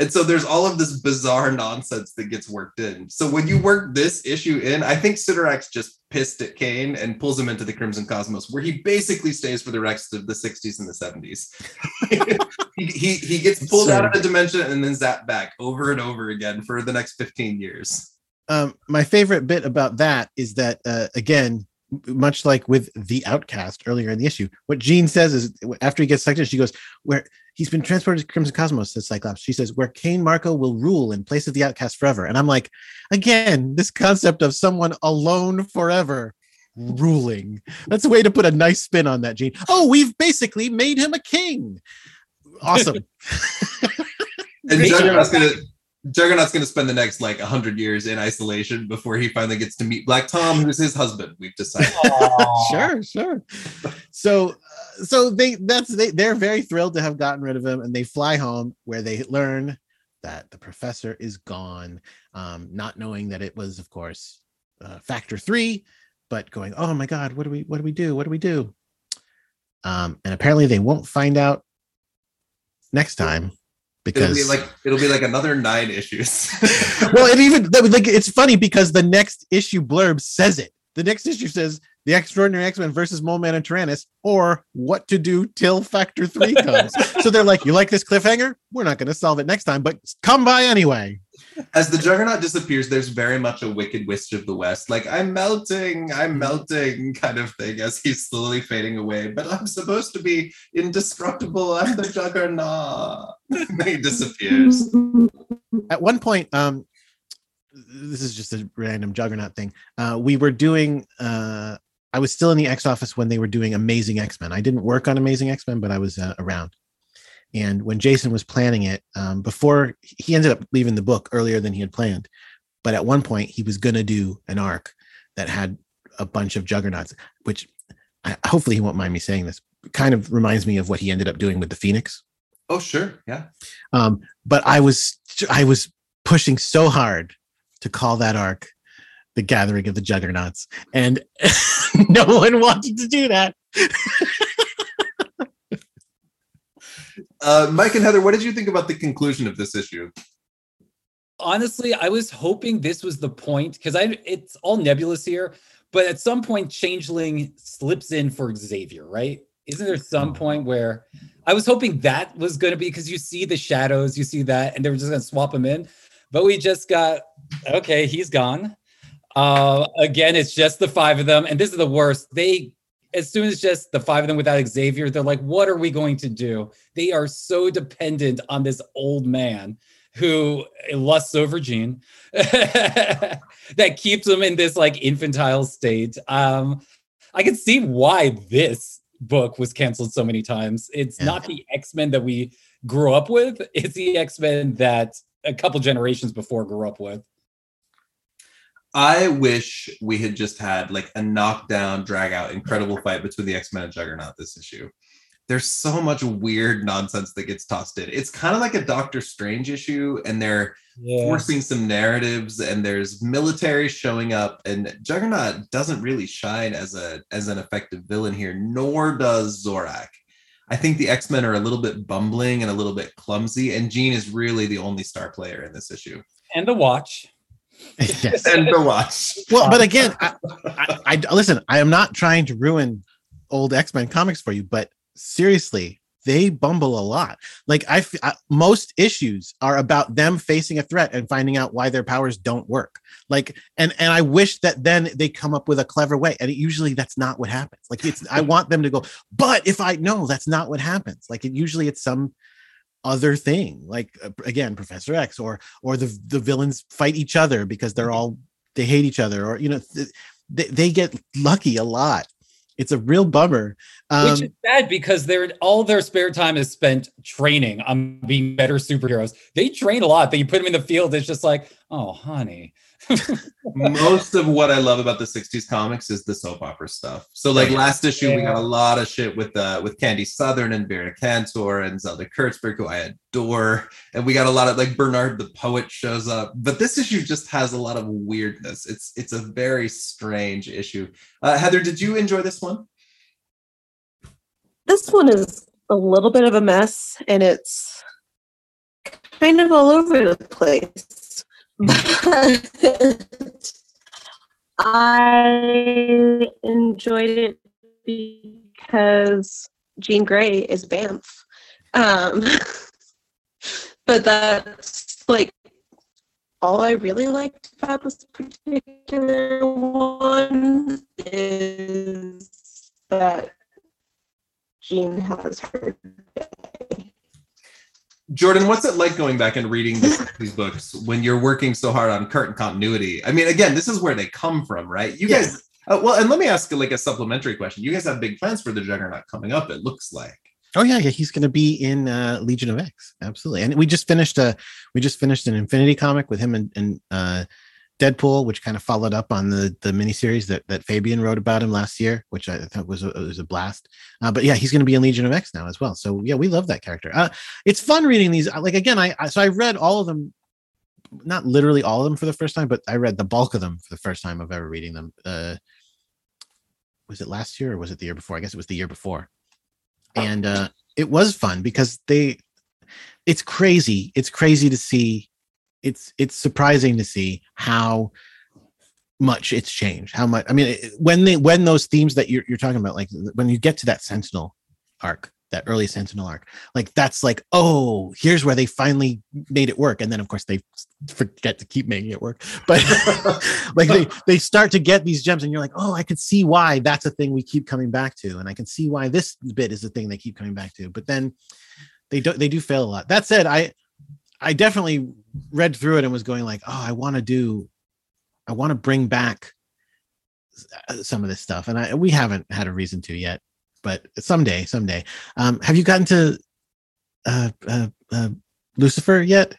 And so there's all of this bizarre nonsense that gets worked in. So when you work this issue in, I think Sidorak's just pissed at Kane and pulls him into the Crimson Cosmos, where he basically stays for the rest of the 60s and the 70s. he gets pulled out of a dimension and then zapped back over and over again for the next 15 years. My favorite bit about that is that, again, much like with the Outcast earlier in the issue, what Jean says is, after he gets selected, she goes, where he's been transported to Crimson Cosmos, says Cyclops. She says, where Kane Marco will rule in place of the Outcast forever. And I'm like, again, this concept of someone alone forever ruling. That's a way to put a nice spin on that, Jean. Oh, we've basically made him a king. Awesome. And Juggernaut's going to spend the next 100 years in isolation before he finally gets to meet Black Tom, who's his husband. We've decided. Sure. So they're very thrilled to have gotten rid of him, and they fly home, where they learn that the professor is gone, not knowing that it was, of course, Factor 3, but going, oh my God, what do we do? And apparently they won't find out next time. Because it'll be like another 9 issues. Well, and even it's funny because the next issue blurb says it. The next issue says The Extraordinary X-Men versus Mole Man and Tyrannus, or What to Do Till Factor 3 comes. So they're like, you like this cliffhanger? We're not going to solve it next time, but come by anyway. As the Juggernaut disappears, there's very much a Wicked Witch of the West, like, I'm melting kind of thing as he's slowly fading away, but I'm supposed to be indestructible. I'm the Juggernaut. He disappears. At one point, this is just a random Juggernaut thing. We were doing, I was still in the X office when they were doing Amazing X-Men. I didn't work on Amazing X-Men, but I was around. And when Jason was planning it, before he ended up leaving the book earlier than he had planned, but at one point he was going to do an arc that had a bunch of Juggernauts, which hopefully he won't mind me saying this, kind of reminds me of what he ended up doing with the Phoenix. Oh, sure. Yeah. But I was pushing so hard to call that arc The Gathering of the Juggernauts, and no one wanted to do that. Mike and Heather, what did you think about the conclusion of this issue? Honestly, I was hoping this was the point, because it's all nebulous here, but at some point Changeling slips in for Xavier, right? Isn't there some point where I was hoping that was going to be, because you see the shadows, you see that, and they were just going to swap him in, but we just got, okay, he's gone. Again, it's just the 5 of them, and this is the worst. As soon as just the 5 of them without Xavier, they're like, what are we going to do? They are so dependent on this old man who lusts over Jean that keeps them in this infantile state. I can see why this book was canceled so many times. It's not the X-Men that we grew up with. It's the X-Men that a couple generations before grew up with. I wish we had just had a knockdown, drag out, incredible fight between the X-Men and Juggernaut this issue. there's so much weird nonsense that gets tossed in. It's kind of like a Doctor Strange issue, and they're forcing some narratives, and there's military showing up, and Juggernaut doesn't really shine as an effective villain here, nor does Zorak. I think the X-Men are a little bit bumbling and a little bit clumsy, and Jean is really the only star player in this issue. And the watch. Yes. And the watch. Well, but again, I listen, I am not trying to ruin old X-Men comics for you, but seriously, they bumble a lot. Like most issues are about them facing a threat and finding out why their powers don't work. Like, and I wish that then they come up with a clever way. And usually that's not what happens. Like I want them to go, but if I know that's not what happens. Like it's some other thing. Like again, Professor X or the villains fight each other because they hate each other, or, you know, they get lucky a lot. It's a real bummer. Which is sad because all their spare time is spent training on being better superheroes. They train a lot, but you put them in the field, it's just like, oh, honey. Most of what I love about the 60s comics is the soap opera stuff. So like last issue, we got a lot of shit with Candy Southern and Vera Cantor and Zelda Kurtzberg, who I adore. And we got a lot of like Bernard the Poet shows up. But this issue just has a lot of weirdness. It's a very strange issue. Heather, did you enjoy this one? This one is a little bit of a mess, and it's kind of all over the place. But I enjoyed it because Jean Grey is Banff. But that's like all I really liked about this particular one is that Jean has her day. Jordan, what's it like going back and reading these books when you're working so hard on current continuity? I mean, again, this is where they come from, right? You guys, well, and let me ask like a supplementary question. You guys have big plans for the Juggernaut coming up, it looks like. Oh yeah, he's going to be in Legion of X, absolutely. And we just finished an Infinity comic with him and Deadpool, which kind of followed up on the miniseries that Fabian wrote about him last year, which I thought was a blast. But yeah, he's going to be in Legion of X now as well. So yeah, we love that character. It's fun reading these. Like again, I read all of them, not literally all of them for the first time, but I read the bulk of them for the first time of ever reading them. Was it last year or was it the year before? I guess it was the year before. And it was fun because it's crazy. It's crazy to see. It's surprising to see how much it's changed. How much? I mean, when those themes that you're talking about, like when you get to that Sentinel arc, that early Sentinel arc, like that's like, oh, here's where they finally made it work. And then of course they forget to keep making it work. But like they start to get these gems, and you're like, oh, I could see why that's a thing we keep coming back to, and I can see why this bit is the thing they keep coming back to. But then they do fail a lot. That said, I definitely read through it and was going like, oh, I want to bring back some of this stuff. And we haven't had a reason to yet, but someday. Have you gotten to Lucifer yet?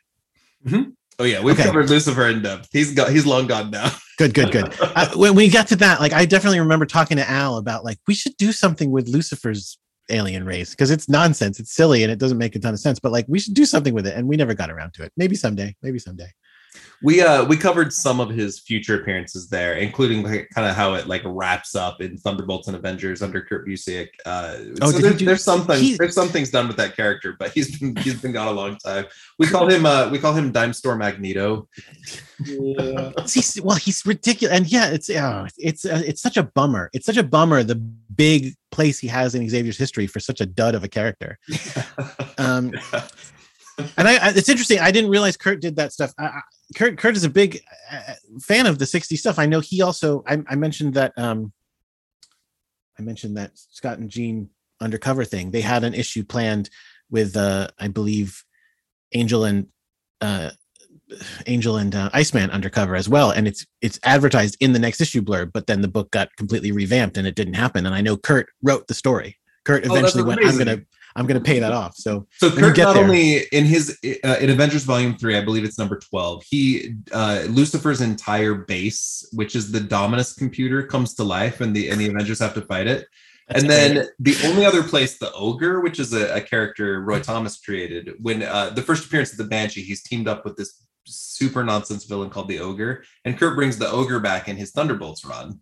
Mm-hmm. Oh yeah. We've covered Lucifer in depth. He's long gone now. Good. When we got to that, like, I definitely remember talking to Al about like, we should do something with Lucifer's alien race because it's nonsense, it's silly, and it doesn't make a ton of sense, but like we should do something with it, and we never got around to it. Maybe someday we covered some of his future appearances there, including like kind of how it like wraps up in Thunderbolts and Avengers under Kurt Busiek. There's some things done with that character, but he's been gone a long time. We call him Dime Store Magneto. Yeah. Well, he's ridiculous, and yeah, it's such a bummer. It's such a bummer, the big place he has in Xavier's history for such a dud of a character. And it's interesting. I didn't realize Kurt did that stuff. Kurt is a big fan of the 60s stuff. I know he also. I mentioned that Scott and Jean undercover thing. They had an issue planned with, I believe, Angel and Iceman undercover as well, and it's advertised in the next issue blurb. But then the book got completely revamped, and it didn't happen. And I know Kurt wrote the story. Kurt eventually went, I'm going to pay that off. So Kurt not only in his in Avengers Volume 3, I believe it's number 12, he Lucifer's entire base, which is the Dominus computer, comes to life, and the Avengers have to fight it. And then the only other place, the Ogre, which is a character Roy Thomas created, when the first appearance of the Banshee, he's teamed up with this super nonsense villain called the Ogre, and Kurt brings the Ogre back in his Thunderbolts run,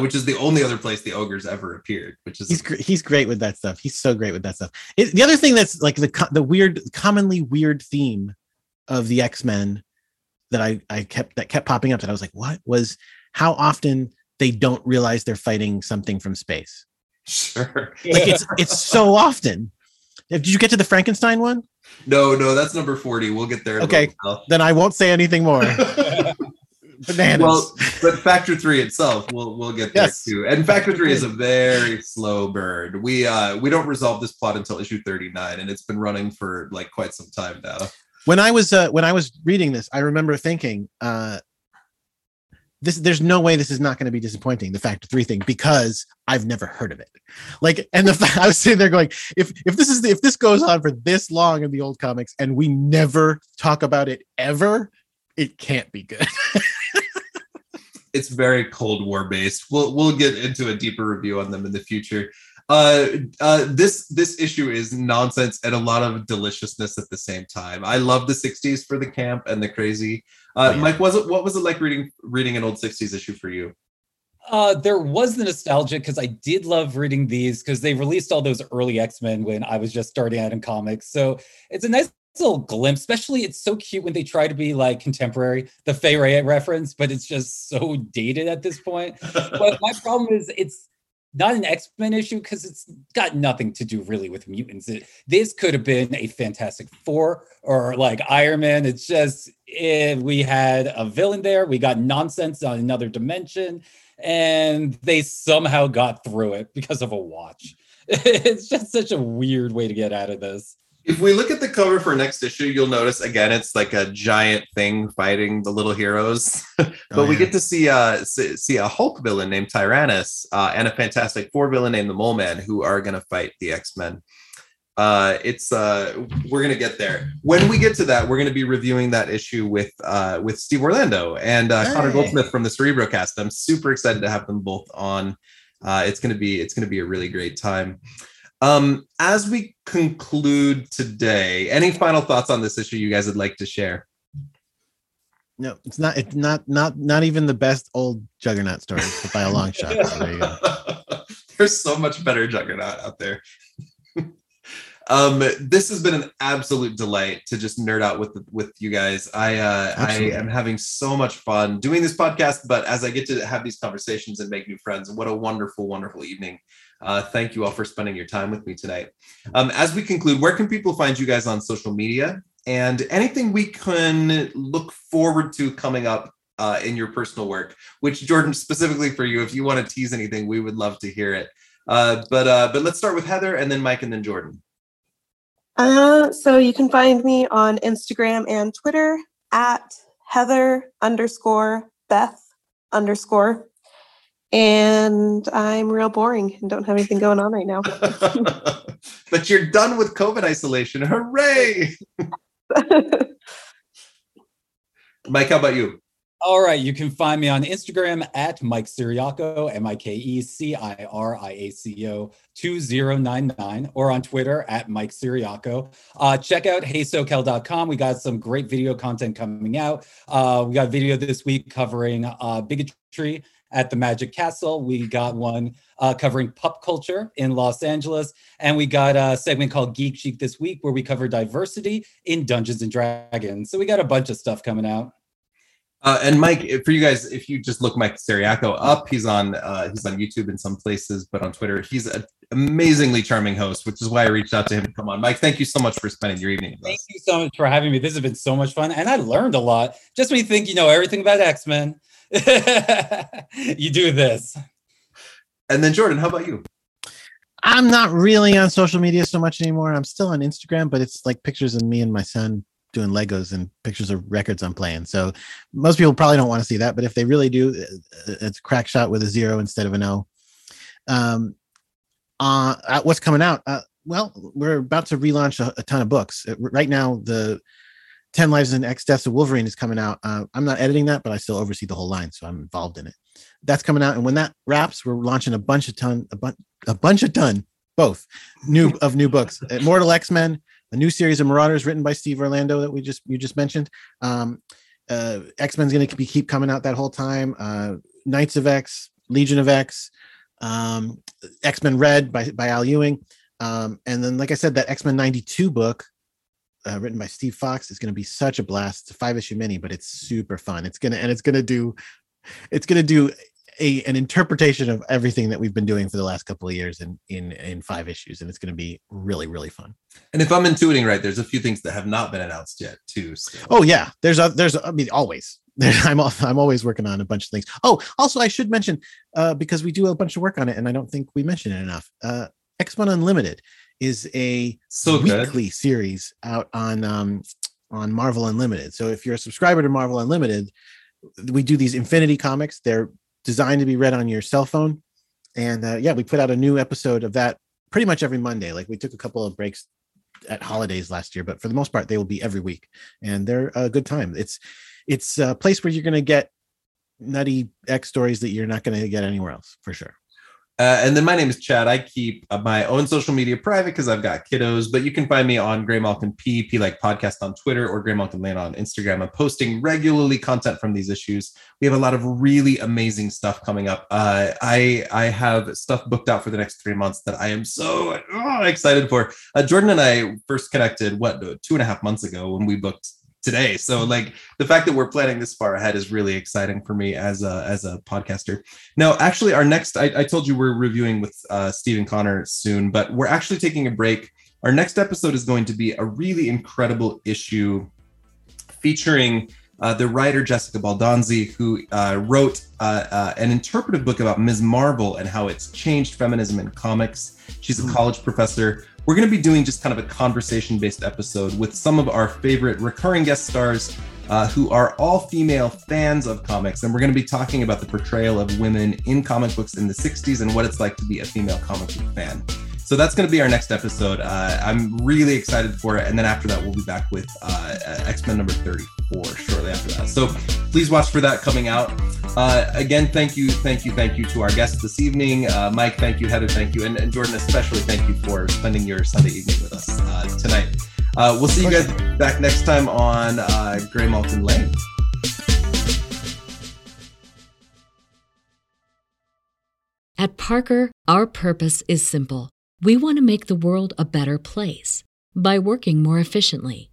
which is the only other place the Ogre's ever appeared. Which is he's great with that stuff. He's so great with that stuff. The other thing that's like the weird, commonly weird theme of the X-Men that I kept popping up that I was like, what was how often they don't realize they're fighting something from space. Sure. Like it's so often. Did you get to the Frankenstein one? No, that's number 40. We'll get there. Okay, then I won't say anything more. Bananas. Well, but Factor 3 itself, we'll get there too. And Factor 3 is a very slow burn. We don't resolve this plot until issue 39, and it's been running for like quite some time now. When I was reading this, I remember thinking, there's no way this is not going to be disappointing, the Factor 3 thing, because I've never heard of it. Like, and I was sitting there going, if this goes on for this long in the old comics and we never talk about it ever, it can't be good. It's very Cold War based. We'll get into a deeper review on them in the future. This issue is nonsense and a lot of deliciousness at the same time. I love the 60s for the camp and the crazy. Mike, what was it like reading an old 60s issue for you? There was the nostalgia, because I did love reading these, because they released all those early X-Men when I was just starting out in comics. So it's a nice little glimpse, especially it's so cute when they try to be like contemporary, the Fay Wray reference, but it's just so dated at this point. But my problem is it's not an X-Men issue because it's got nothing to do really with mutants. This could have been a Fantastic Four or like Iron Man. It's just, we had a villain there. We got nonsense on another dimension and they somehow got through it because of a watch. It's just such a weird way to get out of this. If we look at the cover for next issue, you'll notice, again, it's like a giant thing fighting the little heroes. We get to see a Hulk villain named Tyrannus and a Fantastic Four villain named the Mole Man, who are going to fight the X-Men. We're going to get there. When we get to that, we're going to be reviewing that issue with Steve Orlando and Connor Goldsmith from the Cerebro cast. I'm super excited to have them both on. It's going to be a really great time. As we conclude today, any final thoughts on this issue you guys would like to share? No, it's not even the best old Juggernaut story by a long shot. So there you go. There's so much better Juggernaut out there. This has been an absolute delight to just nerd out with you guys. I am having so much fun doing this podcast, but as I get to have these conversations and make new friends, what a wonderful, wonderful evening. Thank you all for spending your time with me tonight. As we conclude, where can people find you guys on social media and anything we can look forward to coming up in your personal work, which Jordan, specifically for you, if you want to tease anything, we would love to hear it. But let's start with Heather and then Mike and then Jordan. So you can find me on Instagram and Twitter at Heather_Beth_ And I'm real boring and don't have anything going on right now. But you're done with COVID isolation. Hooray! Mike, how about you? All right. You can find me on Instagram at Mike Ciriaco, MikeCiriaco 2099, or on Twitter at Mike Ciriaco. Check out HeySoCal.com. We got some great video content coming out. We got a video this week covering bigotry at the Magic Castle. We got one covering pop culture in Los Angeles. And we got a segment called Geek Chic this week where we cover diversity in Dungeons and Dragons. So we got a bunch of stuff coming out. And Mike, for you guys, if you just look Mike Ciriaco up, he's on YouTube in some places, but on Twitter, he's an amazingly charming host, which is why I reached out to him to come on. Mike, thank you so much for spending your evening with us. Thank you so much for having me. This has been so much fun, and I learned a lot. Just when you think you know everything about X-Men, you do this. And then Jordan, how about you? I'm not really on social media so much anymore. I'm still on Instagram, but it's like pictures of me and my son doing Legos and pictures of records I'm playing. So most people probably don't want to see that, but if they really do, it's Crackshot with a 0 instead of an O. What's coming out? Well, we're about to relaunch a ton of books. Right now, the 10 Lives and X Deaths of Wolverine is coming out. I'm not editing that, but I still oversee the whole line, so I'm involved in it. That's coming out, and when that wraps, we're launching a bunch of ton, a bunch, a bunch of ton, both new of new books. Immortal X-Men, a new series of Marauders written by Steve Orlando that you just mentioned. X-Men's going to keep coming out that whole time. Knights of X, Legion of X, X-Men Red by Al Ewing. And then, like I said, that X-Men 92 book written by Steve Fox is going to be such a blast. It's a 5-issue mini, but it's super fun. It's going to do an interpretation of everything that we've been doing for the last couple of years in 5 issues. And it's going to be really, really fun. And if I'm intuiting right, there's a few things that have not been announced yet too. So. Oh yeah. Always. I'm always working on a bunch of things. Oh, also I should mention, because we do a bunch of work on it and I don't think we mention it enough. X-Men Unlimited is a weekly series out on Marvel Unlimited. So if you're a subscriber to Marvel Unlimited, we do these Infinity comics. They're designed to be read on your cell phone. And we put out a new episode of that pretty much every Monday. Like we took a couple of breaks at holidays last year, but for the most part, they will be every week and they're a good time. It's a place where you're going to get nutty X stories that you're not going to get anywhere else for sure. And then my name is Chad. I keep my own social media private because I've got kiddos, but you can find me on Gray Malkin P like podcast on Twitter or Gray Malkin Lane on Instagram. I'm posting regularly content from these issues. We have a lot of really amazing stuff coming up. I have stuff booked out for the next 3 months that I am so excited for. Jordan and I first connected 2.5 months ago when we booked today. So like the fact that we're planning this far ahead is really exciting for me as a podcaster. Now, actually our next, I told you we're reviewing with Stephen Connor soon, but we're actually taking a break. Our next episode is going to be a really incredible issue featuring the writer Jessica Baldanzi, who wrote an interpretive book about Ms. Marvel and how it's changed feminism in comics. She's a college professor. We're going to be doing just kind of a conversation-based episode with some of our favorite recurring guest stars who are all female fans of comics. And we're going to be talking about the portrayal of women in comic books in the 60s and what it's like to be a female comic book fan. So that's going to be our next episode. I'm really excited for it. And then after that, we'll be back with X-Men number 34 shortly after that. So please watch for that coming out. Again, thank you to our guests this evening. Mike, thank you. Heather, thank you. And Jordan, especially thank you for spending your Sunday evening with us tonight. We'll see you guys back next time on Gray Malkin Lane. At Parker, our purpose is simple. We want to make the world a better place by working more efficiently,